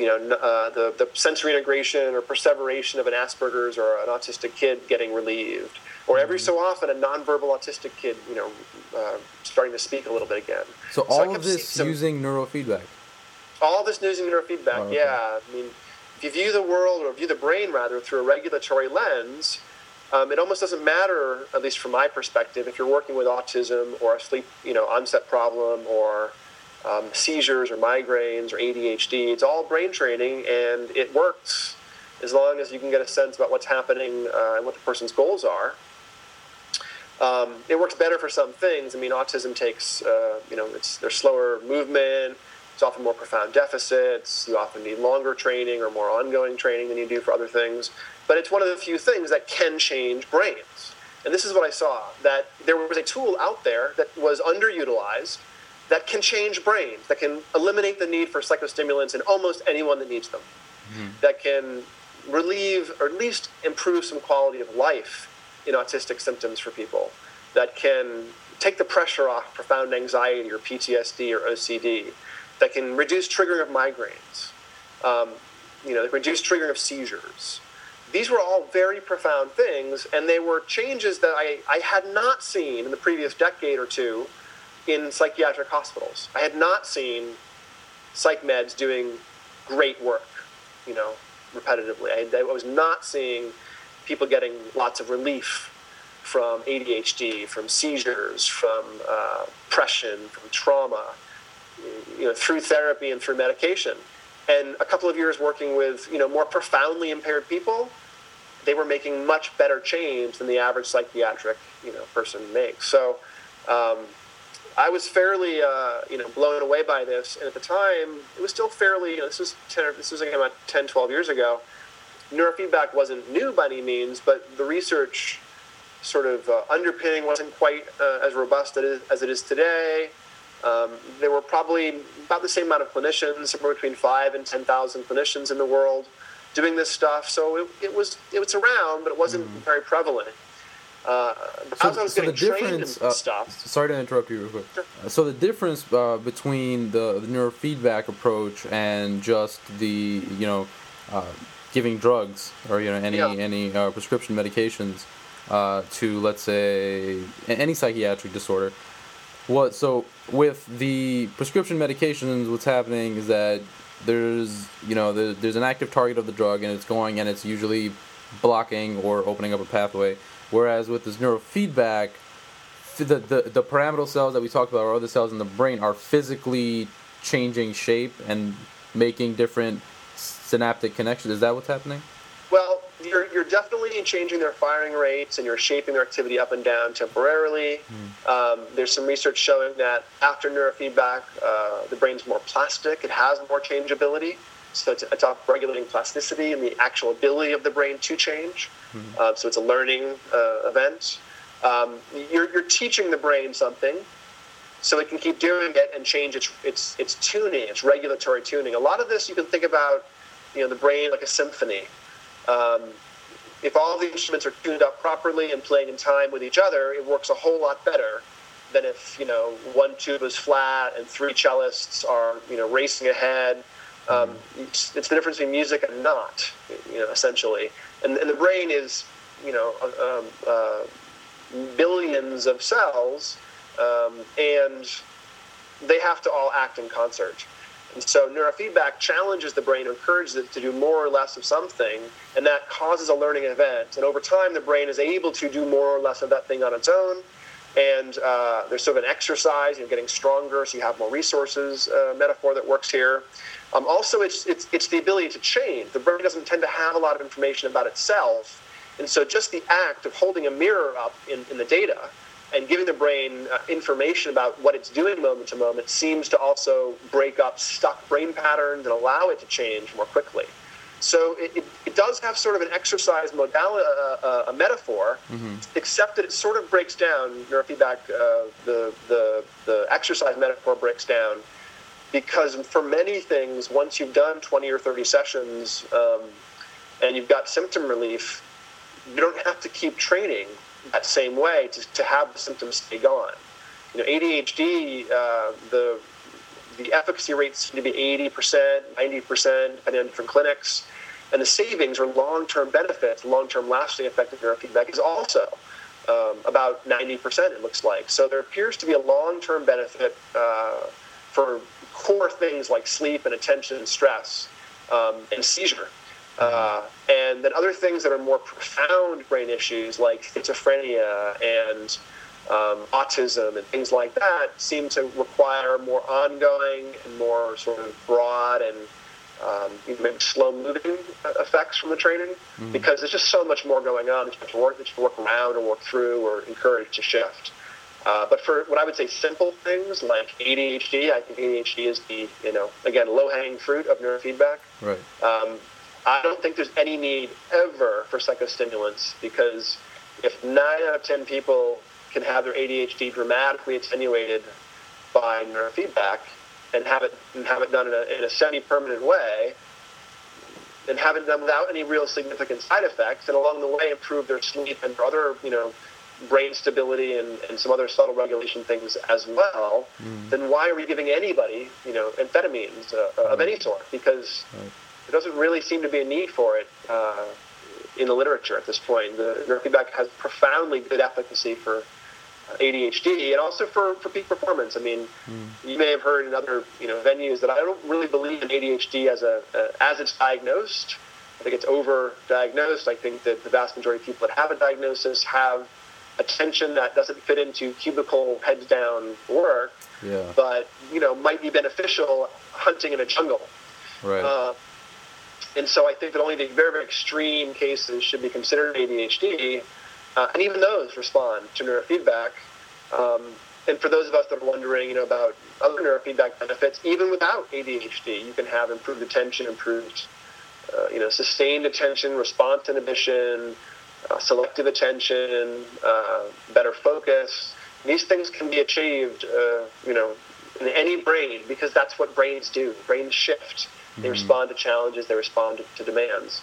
you know, uh, the, the sensory integration or perseveration of an Asperger's or an autistic kid getting relieved, or every so often a nonverbal autistic kid, you know, uh, starting to speak a little bit again. So all so of this some, using neurofeedback? All this using neurofeedback, oh, okay. yeah. I mean... If you view the world, or view the brain, rather, through a regulatory lens, um, it almost doesn't matter, at least from my perspective, if you're working with autism or a sleep, you know, onset problem, or um, seizures or migraines or A D H D. It's all brain training, and it works as long as you can get a sense about what's happening uh, and what the person's goals are. Um, it works better for some things. I mean, autism takes, uh, you know, it's there's slower movement. It's often more profound deficits. You often need longer training or more ongoing training than you do for other things. But it's one of the few things that can change brains. And this is what I saw, that there was a tool out there that was underutilized that can change brains, that can eliminate the need for psychostimulants in almost anyone that needs them, mm-hmm. that can relieve or at least improve some quality of life in autistic symptoms for people, that can take the pressure off profound anxiety or P T S D or O C D, that can reduce triggering of migraines, um, you know, reduce triggering of seizures. These were all very profound things, and they were changes that I, I had not seen in the previous decade or two in psychiatric hospitals. I had not seen psych meds doing great work, you know, repetitively. I, I was not seeing people getting lots of relief from A D H D, from seizures, from uh, depression, from trauma, you know, through therapy and through medication. And a couple of years working with, you know, more profoundly impaired people, they were making much better change than the average psychiatric, you know, person makes. So um, I was fairly, uh, you know, blown away by this. And at the time, it was still fairly, you know, this was, ten, this was like about ten, twelve years ago. Neurofeedback wasn't new by any means, but the research sort of uh, underpinning wasn't quite uh, as robust as it is today. Um, there were probably about the same amount of clinicians, somewhere between five and ten thousand clinicians in the world doing this stuff. So it, it was it was around, but it wasn't mm. very prevalent. Uh, but so, I was so getting trained in this uh, stuff. Sorry to interrupt you real quick. Sure. Uh, so the difference uh, between the, the neurofeedback approach and just the, you know, uh, giving drugs or, you know, any, yeah. any uh, prescription medications uh, to, let's say, any psychiatric disorder. What so with the prescription medications, what's happening is that there's you know there, there's an active target of the drug, and it's going and it's usually blocking or opening up a pathway. Whereas with this neurofeedback, the the, the pyramidal cells that we talked about, or other cells in the brain, are physically changing shape and making different synaptic connections. Is that what's happening? Well, you're you're definitely changing their firing rates, and you're shaping their activity up and down temporarily. Mm. Um, there's some research showing that after neurofeedback, uh, the brain's more plastic. It has more changeability, so it's, it's upregulating plasticity and the actual ability of the brain to change. Mm. Uh, so it's a learning uh, event. Um, you're you're teaching the brain something, so it can keep doing it and change its its its tuning, its regulatory tuning. A lot of this you can think about, you know, the brain like a symphony. Um, if all the instruments are tuned up properly and playing in time with each other, it works a whole lot better than if, you know, one tube is flat and three cellists are, you know, racing ahead. Um, it's, it's the difference between music and not, you know, essentially. And, and the brain is, you know, um, uh, billions of cells, um, and they have to all act in concert. And so neurofeedback challenges the brain, encourages it to do more or less of something, and that causes a learning event. And over time, the brain is able to do more or less of that thing on its own. And uh, there's sort of an exercise, you're getting stronger, so you have more resources uh, metaphor that works here. Um, also, it's, it's, it's the ability to change. The brain doesn't tend to have a lot of information about itself. And so just the act of holding a mirror up in, in the data and giving the brain uh, information about what it's doing moment to moment seems to also break up stuck brain patterns and allow it to change more quickly. So it, it, it does have sort of an exercise modality, uh, a metaphor, mm-hmm. except that it sort of breaks down, neurofeedback, uh, the, the, the exercise metaphor breaks down, because for many things, once you've done twenty or thirty sessions um, and you've got symptom relief, you don't have to keep training that same way to, to have the symptoms stay gone. You know, A D H D, uh, the the efficacy rates seem to be eighty percent, ninety percent, depending on different clinics. And the savings or long-term benefits, long-term lasting effect of neurofeedback is also um, about ninety percent, it looks like. So there appears to be a long-term benefit uh, for core things like sleep and attention and stress um, and seizure. Uh, and then other things that are more profound brain issues like schizophrenia and um, autism and things like that seem to require more ongoing and more sort of broad and um, maybe slow-moving effects from the training, mm-hmm. because there's just so much more going on that you have to work, that you have to work around or work through or encourage to shift. Uh, but for what I would say simple things like A D H D, I think A D H D is the, you know, again, low-hanging fruit of neurofeedback. Right. Um, I don't think there's any need ever for psychostimulants, because if nine out of ten people can have their A D H D dramatically attenuated by neurofeedback and have it and have it done in a, in a semi-permanent way and have it done without any real significant side effects, and along the way improve their sleep and other, you know, brain stability and, and some other subtle regulation things as well, mm. then why are we giving anybody, you know, amphetamines uh, right. of any sort? Because right. there doesn't really seem to be a need for it uh, in the literature at this point. The neurofeedback has profoundly good efficacy for A D H D and also for, for peak performance. I mean, mm. you may have heard in other, you know, venues that I don't really believe in A D H D as a uh, as it's diagnosed. I think it's over-diagnosed. I think that the vast majority of people that have a diagnosis have attention that doesn't fit into cubicle heads down work, yeah. but you know might be beneficial hunting in a jungle. Right. Uh, and so I think that only the very, very extreme cases should be considered A D H D, uh, and even those respond to neurofeedback. Um, and for those of us that are wondering, you know, about other neurofeedback benefits, even without A D H D, you can have improved attention, improved, uh, you know, sustained attention, response inhibition. Uh, selective attention, uh, better focus. These things can be achieved, uh, you know, in any brain, because that's what brains do. Brains shift. They mm-hmm. respond to challenges. They respond to demands.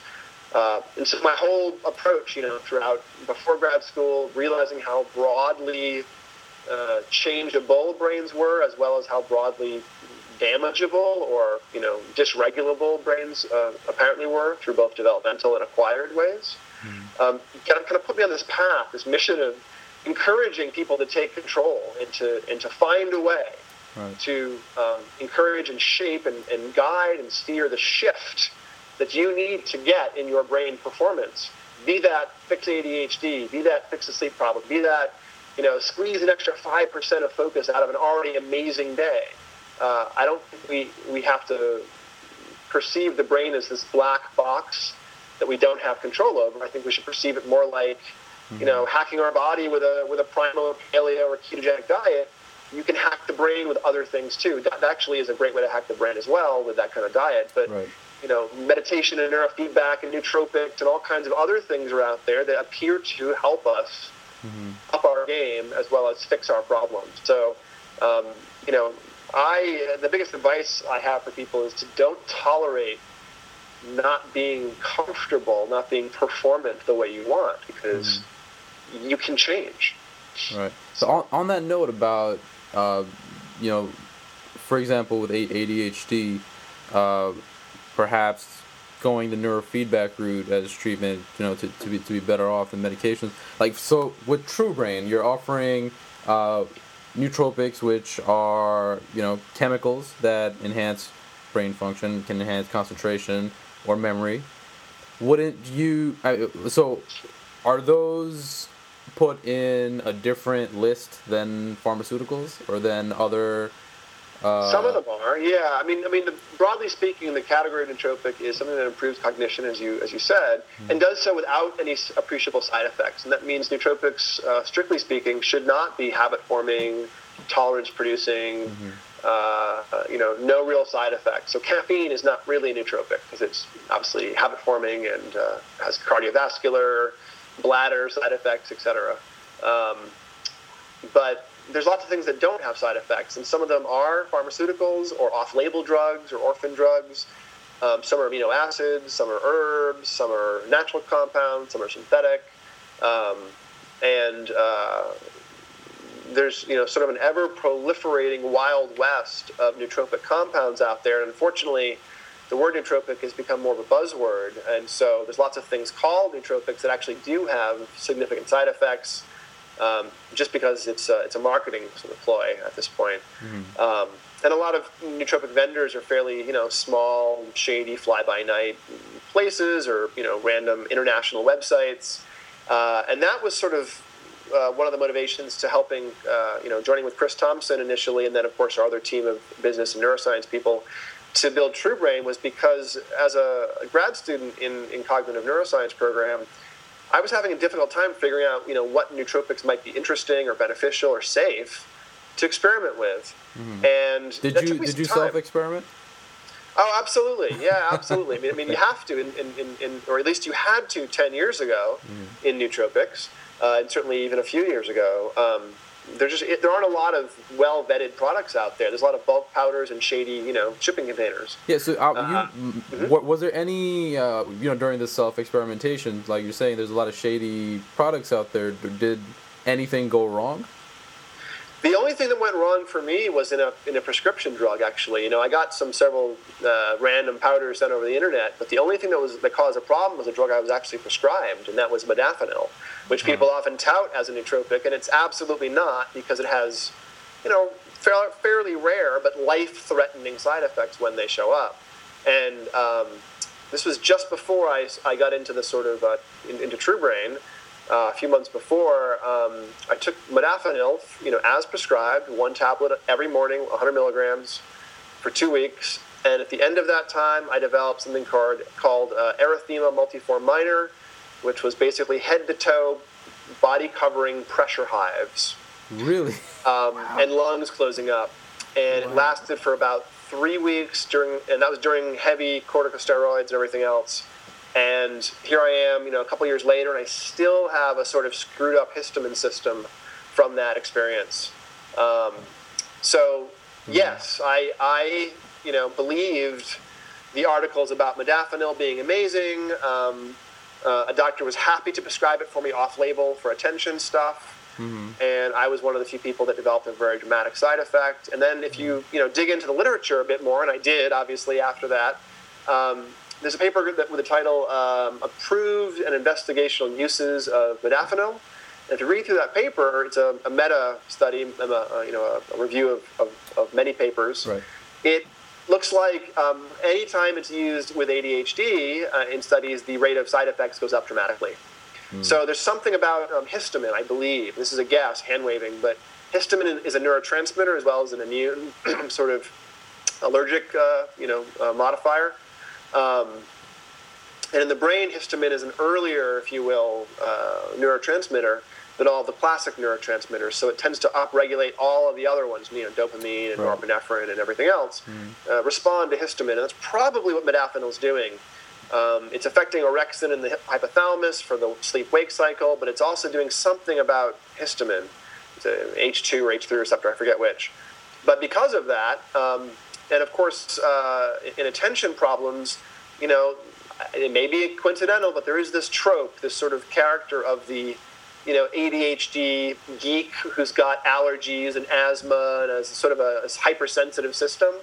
Uh, and so my whole approach, you know, throughout before grad school, realizing how broadly uh, changeable brains were, as well as how broadly damageable or, you know, dysregulable brains uh, apparently were through both developmental and acquired ways. Um, kind of, kind of put me on this path, this mission of encouraging people to take control and to and to find a way right. to um, encourage and shape and, and guide and steer the shift that you need to get in your brain performance. Be that fix A D H D, be that fix a sleep problem, be that, you know, squeeze an extra five percent of focus out of an already amazing day. Uh, I don't think we we have to perceive the brain as this black box that we don't have control over. I think we should perceive it more like, you know, hacking our body with a with a primal or paleo or ketogenic diet. You can hack the brain with other things too. That actually is a great way to hack the brain as well with that kind of diet. But, right. you know, meditation and neurofeedback and nootropics and all kinds of other things are out there that appear to help us mm-hmm. up our game as well as fix our problems. So, um, you know, I the biggest advice I have for people is to don't tolerate not being comfortable, not being performant the way you want, because mm. you can change. Right. So on, on that note about, uh, you know, for example, with A D H D, uh, perhaps going the neurofeedback route as treatment, you know, to, to be to be better off than medications. Like, so with TruBrain, you're offering uh, nootropics, which are, you know, chemicals that enhance brain function, can enhance concentration, or memory. Wouldn't you, so are those put in a different list than pharmaceuticals or than other? Uh... Some of them are, yeah. I mean, I mean, the, broadly speaking, the category of nootropic is something that improves cognition, as you as you said, mm-hmm. and does so without any appreciable side effects. And that means nootropics, uh, strictly speaking, should not be habit-forming, tolerance-producing, mm-hmm. Uh, you know, no real side effects. So caffeine is not really a nootropic because it's obviously habit-forming and uh, has cardiovascular, bladder side effects, et cetera. Um, but there's lots of things that don't have side effects, and some of them are pharmaceuticals or off-label drugs or orphan drugs. Um, some are amino acids, some are herbs, some are natural compounds, some are synthetic, um, and uh, there's, you know, sort of an ever-proliferating wild west of nootropic compounds out there. And unfortunately, the word nootropic has become more of a buzzword. And so there's lots of things called nootropics that actually do have significant side effects, um, just because it's a, it's a marketing sort of ploy at this point. Mm-hmm. Um, and a lot of nootropic vendors are fairly, you know, small, shady, fly-by-night places or, you know, random international websites. Uh, and that was sort of uh, one of the motivations to helping, uh, you know, joining with Chris Thompson initially, and then of course our other team of business and neuroscience people to build TruBrain, was because as a grad student in, in cognitive neuroscience program, I was having a difficult time figuring out, you know, what nootropics might be interesting or beneficial or safe to experiment with. Mm-hmm. And did you did you self-experiment? Oh, absolutely. Yeah, absolutely. I mean, I mean, you have to, in, in, in, or at least you had to ten years ago mm. in nootropics, uh, and certainly even a few years ago. Um, there just it, there aren't a lot of well-vetted products out there. There's a lot of bulk powders and shady, you know, shipping containers. Yeah, so uh, uh, you, mm-hmm. what, was there any, uh, you know, during this self-experimentation, like you're saying, there's a lot of shady products out there. Did anything go wrong? The only thing that went wrong for me was in a in a prescription drug, actually. You know, I got some several uh, random powders sent over the internet, but the only thing that was that caused a problem was a drug I was actually prescribed, and that was modafinil, which people mm-hmm. often tout as a nootropic, and it's absolutely not, because it has, you know, fa- fairly rare but life-threatening side effects when they show up. And um, this was just before I, I got into the sort of uh, in, into TruBrain. Uh, a few months before, um, I took modafinil, you know, as prescribed, one tablet every morning, one hundred milligrams for two weeks. And at the end of that time, I developed something called, called uh, erythema multiforme minor, which was basically head-to-toe, body-covering pressure hives. Really? Um, wow. And lungs closing up. And wow. It lasted for about three weeks, during, and that was during heavy corticosteroids and everything else. And here I am, you know, a couple years later, and I still have a sort of screwed up histamine system from that experience. Um, so, yes, I, I, you know, believed the articles about modafinil being amazing. Um, uh, a doctor was happy to prescribe it for me off-label for attention stuff. Mm-hmm. And I was one of the few people that developed a very dramatic side effect. And then if you, you know, dig into the literature a bit more, and I did, obviously, after that, um, there's a paper that, with the title um, Approved and Investigational Uses of Modafinil. And if you read through that paper, it's a, a meta-study, a, a, you know, a, a review of, of, of many papers. Right. It looks like um, any time it's used with A D H D uh, in studies, the rate of side effects goes up dramatically. Mm. So there's something about um, histamine, I believe. This is a guess, hand-waving, but histamine is a neurotransmitter as well as an immune sort of allergic uh, you know, uh, modifier. Um, and in the brain, histamine is an earlier, if you will, uh, neurotransmitter than all of the classic neurotransmitters. So it tends to upregulate all of the other ones, you know, dopamine and right. norepinephrine and everything else, mm-hmm. uh, respond to histamine. And that's probably what modafinil is doing. Um, it's affecting orexin in the hypothalamus for the sleep-wake cycle, but it's also doing something about histamine. It's a H two or H three receptor, I forget which. But because of that... Um, And of course, uh, in attention problems, you know, it may be coincidental, but there is this trope, this sort of character of the, you know, A D H D geek who's got allergies and asthma and has sort of a, a hypersensitive system.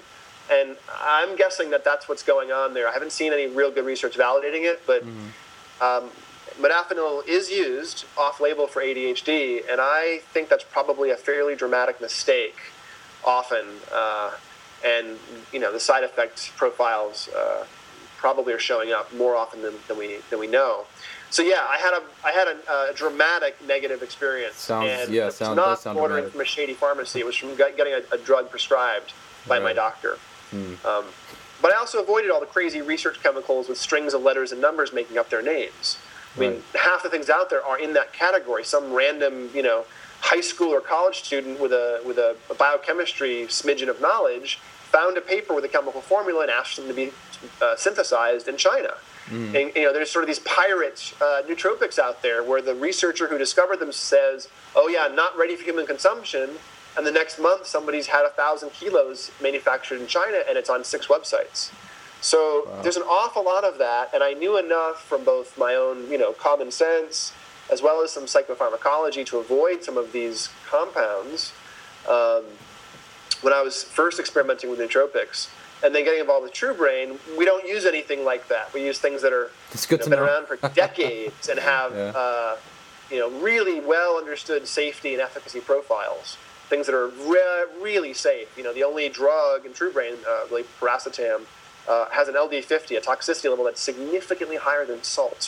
And I'm guessing that that's what's going on there. I haven't seen any real good research validating it, but mm-hmm. um, modafinil is used off-label for A D H D, and I think that's probably a fairly dramatic mistake often. Uh, And, you know, the side effect profiles uh, probably are showing up more often than, than we than we know. So, yeah, I had a I had a, a dramatic negative experience. Sounds, and yeah, it's not does sound ordering dramatic. From a shady pharmacy. It was from getting a, a drug prescribed by right. my doctor. Hmm. Um, but I also avoided all the crazy research chemicals with strings of letters and numbers making up their names. I mean, right. half the things out there are in that category. Some random, you know, high school or college student with a with a, a biochemistry smidgen of knowledge found a paper with a chemical formula and asked them to be uh, synthesized in China. Mm. And, you know, there's sort of these pirate uh, nootropics out there where the researcher who discovered them says, oh, yeah, not ready for human consumption. And the next month, somebody's had a thousand kilos manufactured in China, and it's on six websites. So wow. there's an awful lot of that. And I knew enough from both my own, you know, common sense as well as some psychopharmacology to avoid some of these compounds um, when I was first experimenting with nootropics. And then getting involved with TruBrain, we don't use anything like that. We use things that are you know, been know. around for decades and have yeah. uh, you know, really well understood safety and efficacy profiles, things that are re- really safe. You know, the only drug in TruBrain, uh, really Piracetam, uh, has an L D fifty, a toxicity level that's significantly higher than salt.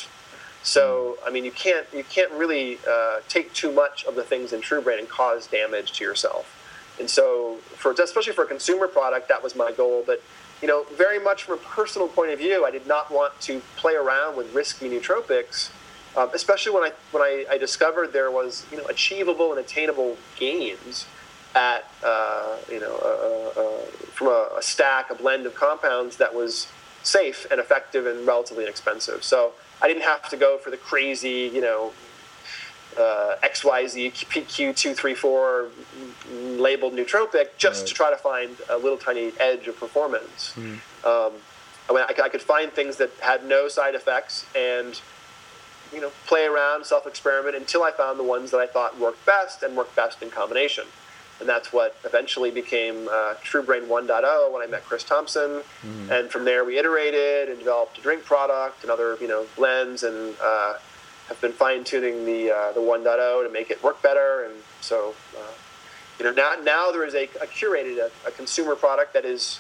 So, I mean, you can't you can't really uh, take too much of the things in TruBrain and cause damage to yourself. And so, for especially for a consumer product, that was my goal. But, you know, very much from a personal point of view, I did not want to play around with risky nootropics, um, especially when I when I, I discovered there was, you know, achievable and attainable gains at uh, you know uh, uh, from a, a stack, a blend of compounds that was safe and effective and relatively inexpensive. So I didn't have to go for the crazy, you know, uh, X Y Z P Q two three four labeled nootropic just right. to try to find a little tiny edge of performance. Mm. Um, I mean, I, I could find things that had no side effects and, you know, play around, self-experiment until I found the ones that I thought worked best and worked best in combination. And that's what eventually became uh, TruBrain one point oh when I met Chris Thompson. Mm. And from there we iterated and developed a drink product, another, you know, blends, and uh, have been fine-tuning the uh, the one point oh to make it work better. And so, uh, you know, now now there is a, a curated, a, a consumer product that is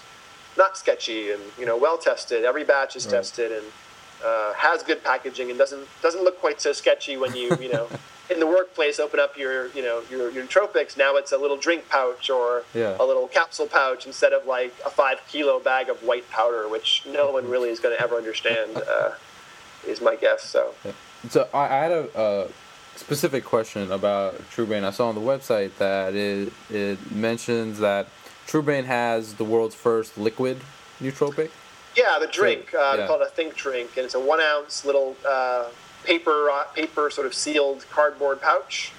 not sketchy and, you know, well-tested. Every batch is right. tested and uh, has good packaging and doesn't doesn't look quite so sketchy when you, you know, in the workplace, open up your, you know, your, your nootropics. Now it's a little drink pouch or yeah. a little capsule pouch instead of like a five kilo bag of white powder, which no one really is going to ever understand, uh, is my guess. So, so I had a, a specific question about TruBrain. I saw on the website that it it mentions that TruBrain has the world's first liquid nootropic. Yeah, the drink. Uh, yeah. They call it a think drink, and it's a one ounce little. Uh, paper paper sort of sealed cardboard pouch,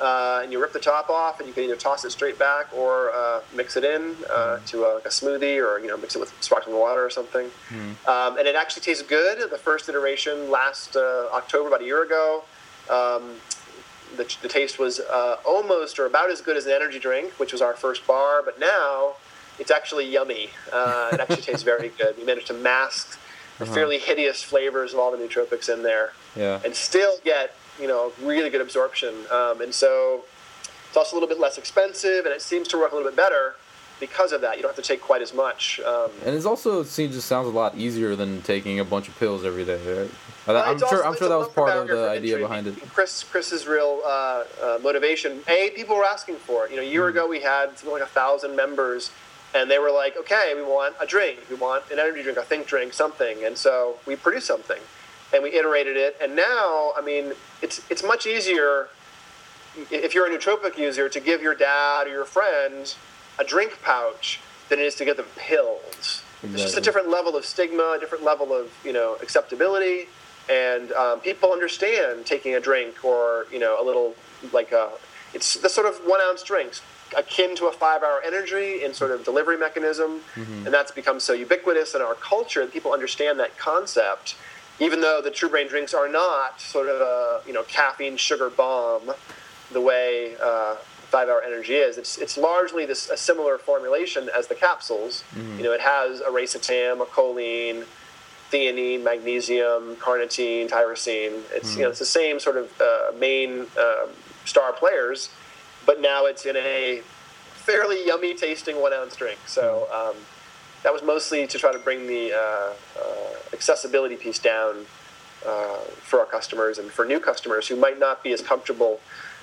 uh, and you rip the top off and you can either toss it straight back or uh, mix it in uh, to a, like a smoothie, or, you know, mix it with sparkling water or something. Mm. Um, and it actually tastes good. The first iteration last uh, October, about a year ago, um, the, the taste was uh, almost or about as good as an energy drink, which was our first bar, but now it's actually yummy. Uh, it actually tastes very good. We managed to mask Uh-huh. fairly hideous flavors of all the nootropics in there, yeah. and still get, you know, really good absorption. Um, and so it's also a little bit less expensive, and it seems to work a little bit better because of that. You don't have to take quite as much. Um, and it's also, it seems, just sounds a lot easier than taking a bunch of pills every day. Right? Uh, I'm sure, also, I'm sure that was part of the idea behind it. Chris, Chris's real uh, uh, motivation. A, people were asking for it. You know, a year mm. ago we had something like a thousand members. And they were like, okay, we want a drink. We want an energy drink, a think drink, something. And so we produced something, and we iterated it. And now, I mean, it's it's much easier if you're a nootropic user to give your dad or your friend a drink pouch than it is to get them pills. Exactly. It's just a different level of stigma, a different level of, you know, acceptability. And um, people understand taking a drink or, you know, a little, like a, it's the sort of one-ounce drinks, akin to a five-hour energy in sort of delivery mechanism, mm-hmm. and that's become so ubiquitous in our culture that people understand that concept, even though the TruBrain drinks are not sort of a, you know, caffeine sugar bomb the way uh, five-hour energy is. It's it's largely this a similar formulation as the capsules. Mm-hmm. You know, it has aracetam, a choline, theanine, magnesium, carnitine, tyrosine. It's mm-hmm. you know, it's the same sort of uh, main uh, star players. But now it's in a fairly yummy tasting one ounce drink. So um, that was mostly to try to bring the uh, uh, accessibility piece down uh, for our customers and for new customers who might not be as comfortable,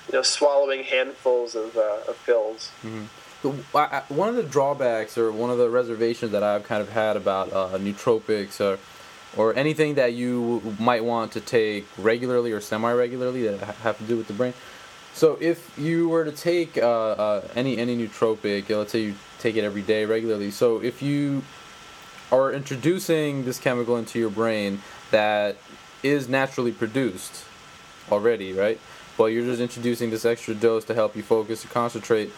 you know, swallowing handfuls of, uh, of pills. Mm-hmm. So I, one of the drawbacks or one of the reservations that I've kind of had about uh, nootropics or or anything that you might want to take regularly or semi-regularly that have to do with the brain. So if you were to take uh, uh, any any nootropic, let's say you take it every day regularly, so if you are introducing this chemical into your brain that is naturally produced already, right? Well, you're just introducing this extra dose to help you focus and concentrate.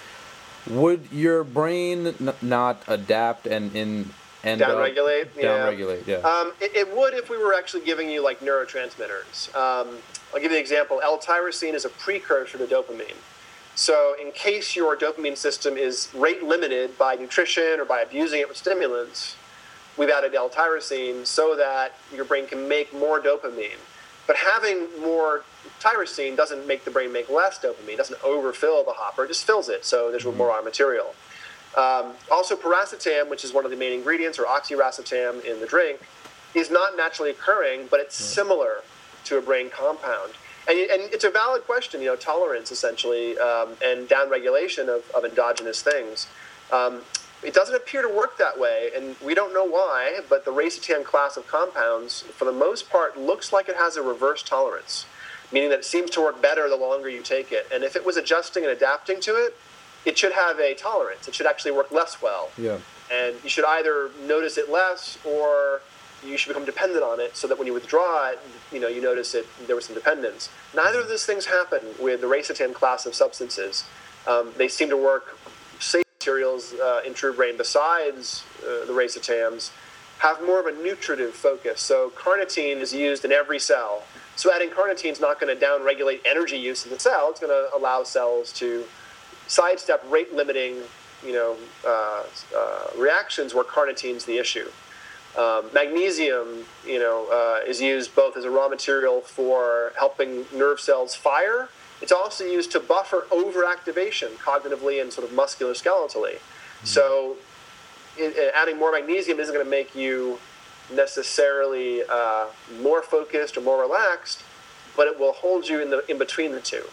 Would your brain n- not adapt and in and downregulate? Down yeah. Downregulate, yeah. Um, it, it would if we were actually giving you like neurotransmitters. Um, I'll give you an example. L-tyrosine is a precursor to dopamine. So in case your dopamine system is rate limited by nutrition or by abusing it with stimulants, we've added L-tyrosine so that your brain can make more dopamine. But having more tyrosine doesn't make the brain make less dopamine. It doesn't overfill the hopper. It just fills it, so there's more raw material. Um, also, Piracetam, which is one of the main ingredients, or Oxyracetam in the drink, is not naturally occurring, but it's similar to a brain compound? And, and it's a valid question, you know, tolerance essentially, um, and downregulation of, of endogenous things. Um, it doesn't appear to work that way, and we don't know why, but the racetam class of compounds, for the most part, looks like it has a reverse tolerance, meaning that it seems to work better the longer you take it. And if it was adjusting and adapting to it, it should have a tolerance. It should actually work less well. Yeah. And you should either notice it less, or you should become dependent on it, so that when you withdraw it, you know, you notice that there was some dependence. Neither of those things happen with the racetam class of substances. Um, they seem to work. Safe materials uh, in TruBrain, besides uh, the racetams, have more of a nutritive focus. So carnitine is used in every cell. So adding carnitine is not going to downregulate energy use in the cell. It's going to allow cells to sidestep rate-limiting, you know, uh, uh, reactions where carnitine's the issue. Um, magnesium, you know, uh, is used both as a raw material for helping nerve cells fire. It's also used to buffer overactivation cognitively and sort of musculoskeletal. Mm-hmm. So in, in adding more magnesium isn't going to make you necessarily uh, more focused or more relaxed, but it will hold you in the in between the two.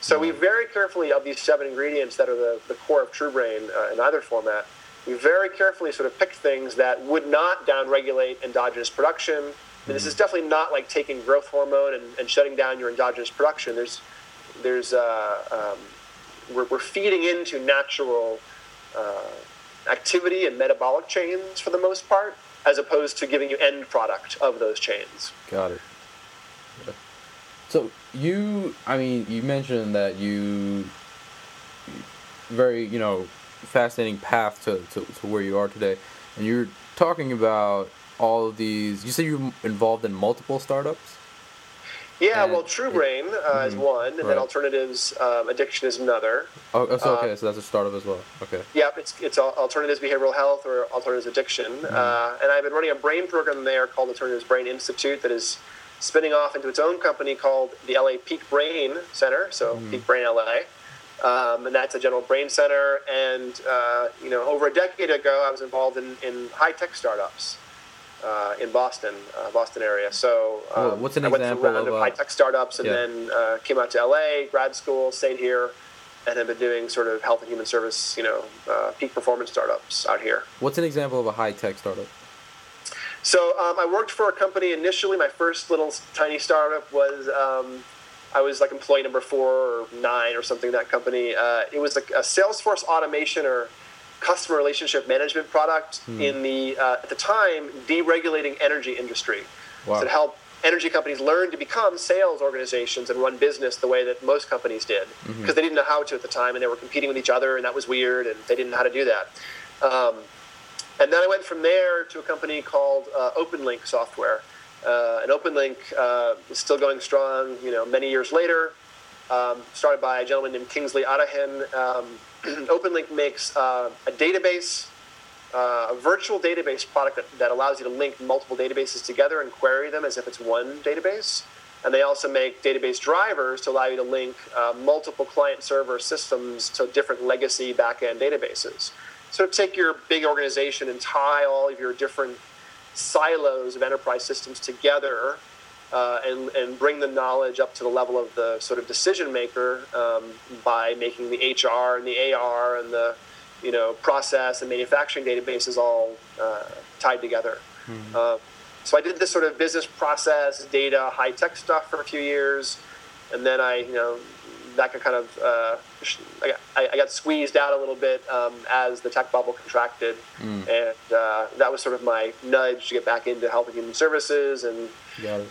So we very carefully, of these seven ingredients that are the, the core of TruBrain uh, in either format, we very carefully sort of picked things that would not downregulate endogenous production. Mm-hmm. This is definitely not like taking growth hormone and, and shutting down your endogenous production. There's There's uh, um, we're, we're feeding into natural uh, activity and metabolic chains for the most part, as opposed to giving you end product of those chains. Got it. Yeah. So you, I mean, you mentioned that you very, you know, fascinating path to, to, to where you are today, and you're talking about all of these. You say you're involved in multiple startups. Yeah, and well, TruBrain uh, mm-hmm. is one, and right. then Alternatives, um, Addiction is another. Oh, so, okay, um, so that's a startup as well. Okay. Yeah, it's it's Alternatives Behavioral Health or Alternatives Addiction, mm-hmm. uh, and I've been running a brain program there called Alternatives Brain Institute that is spinning off into its own company called the L A Peak Brain Center, so mm-hmm. Peak Brain L A, um, and that's a general brain center. And uh, you know, over a decade ago, I was involved in, in high-tech startups. Uh, in Boston, uh, Boston area. So um, oh, what's an I went example through a round of, of high-tech startups and yeah. then uh, came out to L A, grad school, stayed here, and have been doing sort of health and human service, you know, uh, peak performance startups out here. What's an example of a high-tech startup? So um, I worked for a company initially. My first little tiny startup was um, I was like employee number four or nine or something in that company. Uh, it was like a Salesforce automation or customer relationship management product hmm. in the, uh, at the time, deregulating energy industry. Wow. So to help energy companies learn to become sales organizations and run business the way that most companies did, because mm-hmm. they didn't know how to at the time, and they were competing with each other, and that was weird, and they didn't know how to do that. Um, and then I went from there to a company called uh, OpenLink Software. Uh, and OpenLink uh, is still going strong, you know, many years later, um, started by a gentleman named Kingsley Atahan. Um, OpenLink makes uh, a database, uh, a virtual database product that, that allows you to link multiple databases together and query them as if it's one database. And they also make database drivers to allow you to link uh, multiple client server systems to different legacy back-end databases. So take your big organization and tie all of your different silos of enterprise systems together Uh, and, and bring the knowledge up to the level of the sort of decision maker um, by making the H R and the A R and the, you know, process and manufacturing databases all uh, tied together. Mm-hmm. Uh, so I did this sort of business process, data, high-tech stuff for a few years, and then I, you know, that got kind of, uh, I, got, I got squeezed out a little bit um, as the tech bubble contracted, mm. and uh, that was sort of my nudge to get back into health and human services, and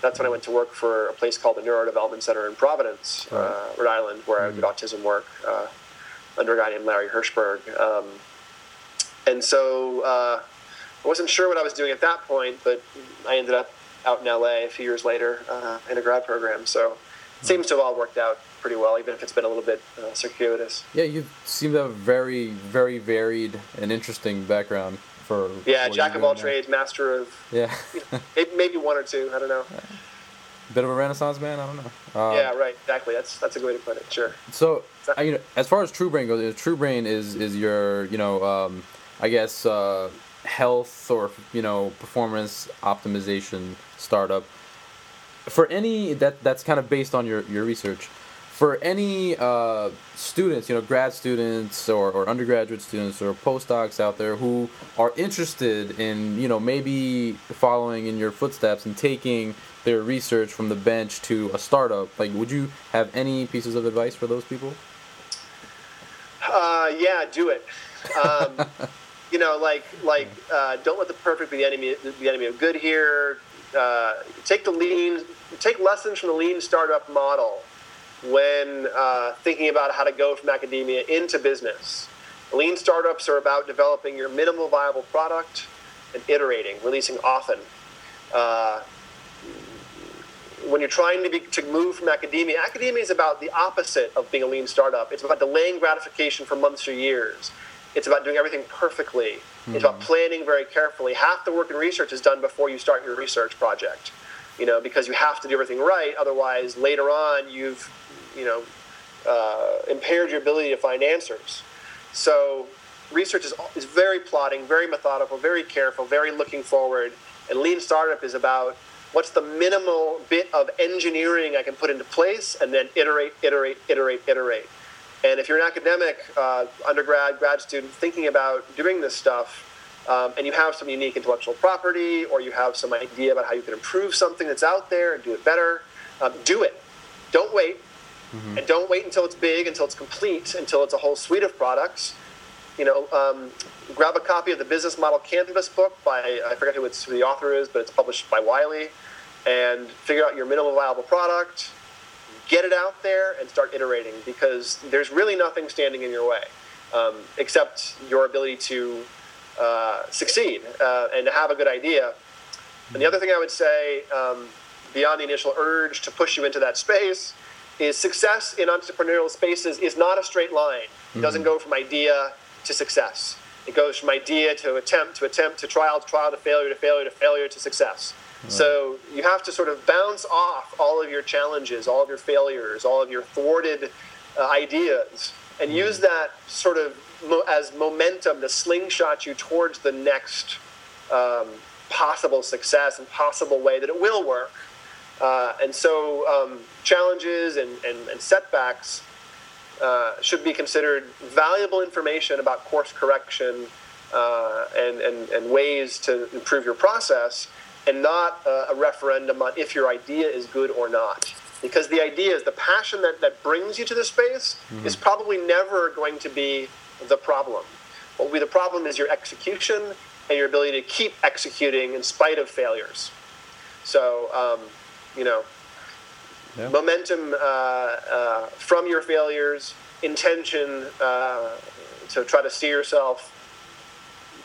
that's when I went to work for a place called the Neurodevelopment Center in Providence, right. uh, Rhode Island, where mm-hmm. I did autism work uh, under a guy named Larry Hirschberg. Um, and so uh, I wasn't sure what I was doing at that point, but I ended up out in L A a few years later uh, in a grad program. So mm-hmm. it seems to have all worked out pretty well, even if it's been a little bit uh, circuitous. Yeah, you seem to have a very, very varied and interesting background. For yeah, jack of all trades, master of yeah, maybe one or two. I don't know. Bit of a Renaissance man. I don't know. Um, yeah, right. Exactly. That's that's a good way to put it. Sure. So, I, you know, as far as TruBrain goes, TruBrain is is your you know, um, I guess uh, health or you know performance optimization startup. for any that that's kind of based on your, your research. For any uh, students, you know, grad students or, or undergraduate students or postdocs out there who are interested in, you know, maybe following in your footsteps and taking their research from the bench to a startup, like, would you have any pieces of advice for those people? Uh, yeah, do it. Um, you know, like, like uh, don't let the perfect be the enemy, the enemy of good here. Uh, take the lean, take lessons from the lean startup model when uh, thinking about how to go from academia into business. Lean startups are about developing your minimal viable product and iterating, releasing often. Uh, when you're trying to, be, to move from academia, academia is about the opposite of being a lean startup. It's about delaying gratification for months or years. It's about doing everything perfectly. Mm-hmm. It's about planning very carefully. Half the work in research is done before you start your research project, you know, because you have to do everything right. Otherwise, later on, you've you know, uh, impaired your ability to find answers. So research is, is very plodding, very methodical, very careful, very looking forward. And lean startup is about what's the minimal bit of engineering I can put into place and then iterate, iterate, iterate, iterate. And if you're an academic, uh, undergrad, grad student, thinking about doing this stuff, um, and you have some unique intellectual property or you have some idea about how you can improve something that's out there and do it better, um, do it. Don't wait. Mm-hmm. And don't wait until it's big, until it's complete, until it's a whole suite of products. You know, um, grab a copy of the Business Model Canvas book by, I forget who, it's, who the author is, but it's published by Wiley, and figure out your minimum viable product, get it out there, and start iterating, because there's really nothing standing in your way um, except your ability to uh, succeed uh, and to have a good idea. And the other thing I would say, um, beyond the initial urge to push you into that space, is success in entrepreneurial spaces is not a straight line. It doesn't go from idea to success. It goes from idea to attempt to attempt to trial to trial to failure to failure to failure to success. Right. So you have to sort of bounce off all of your challenges, all of your failures, all of your thwarted uh, ideas, and use that sort of mo- as momentum to slingshot you towards the next um, possible success and possible way that it will work. Uh, and so um, challenges and, and, and setbacks uh, should be considered valuable information about course correction uh, and, and, and ways to improve your process, and not uh, a referendum on if your idea is good or not. Because the idea is the passion that, that brings you to the space mm-hmm. is probably never going to be the problem. What will be the problem is your execution and your ability to keep executing in spite of failures. So... Um, You know, yeah. momentum uh, uh, from your failures, intention uh, to try to see yourself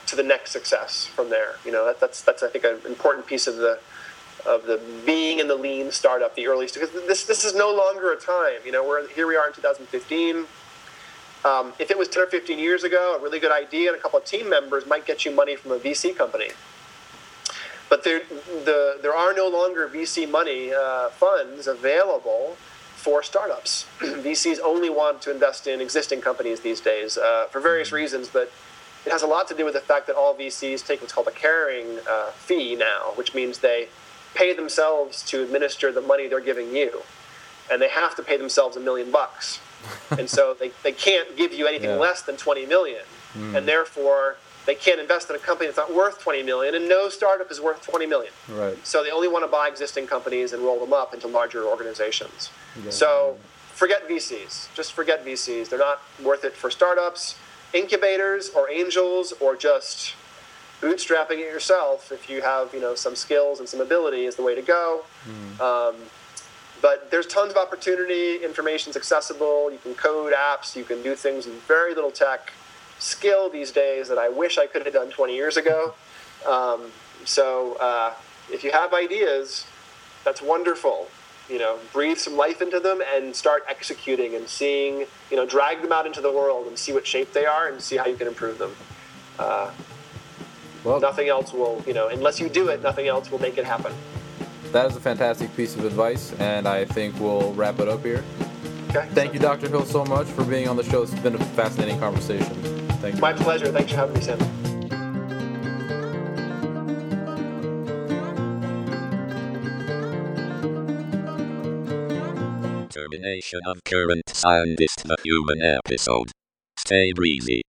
to the next success from there. You know, that, that's that's I think an important piece of the of the being in the lean startup, the early because this this is no longer a time. You know, we're here we are in two thousand fifteen. Um, if it was ten or fifteen years ago, a really good idea and a couple of team members might get you money from a V C company. But there, the there are no longer V C money uh, funds available for startups. V Cs only want to invest in existing companies these days uh, for various reasons, but it has a lot to do with the fact that all V Cs take what's called a carrying uh, fee now, which means they pay themselves to administer the money they're giving you, and they have to pay themselves a million bucks, and so they, they can't give you anything yeah. less than twenty million, mm. and therefore. They can't invest in a company that's not worth twenty million dollars, and no startup is worth twenty million dollars. Right. So they only want to buy existing companies and roll them up into larger organizations. Yeah. So forget V Cs. Just forget V Cs. They're not worth it for startups, incubators, or angels, or just bootstrapping it yourself. If you have, you know, some skills and some ability, is the way to go. Mm. Um, but there's tons of opportunity. Information's accessible. You can code apps. You can do things with very little tech. Skill these days that I wish I could have done twenty years ago. Um, so uh, if you have ideas, that's wonderful. You know, breathe some life into them and start executing and seeing, you know, drag them out into the world and see what shape they are and see how you can improve them. Uh, well, nothing else will, you know, unless you do it, nothing else will make it happen. That is a fantastic piece of advice, and I think we'll wrap it up here. Okay. Thank you, Doctor Hill, so much for being on the show. It's been a fascinating conversation. Thank you. My pleasure. Thanks for having me, Sam. exploration of current scientist the human episode. Stay breezy.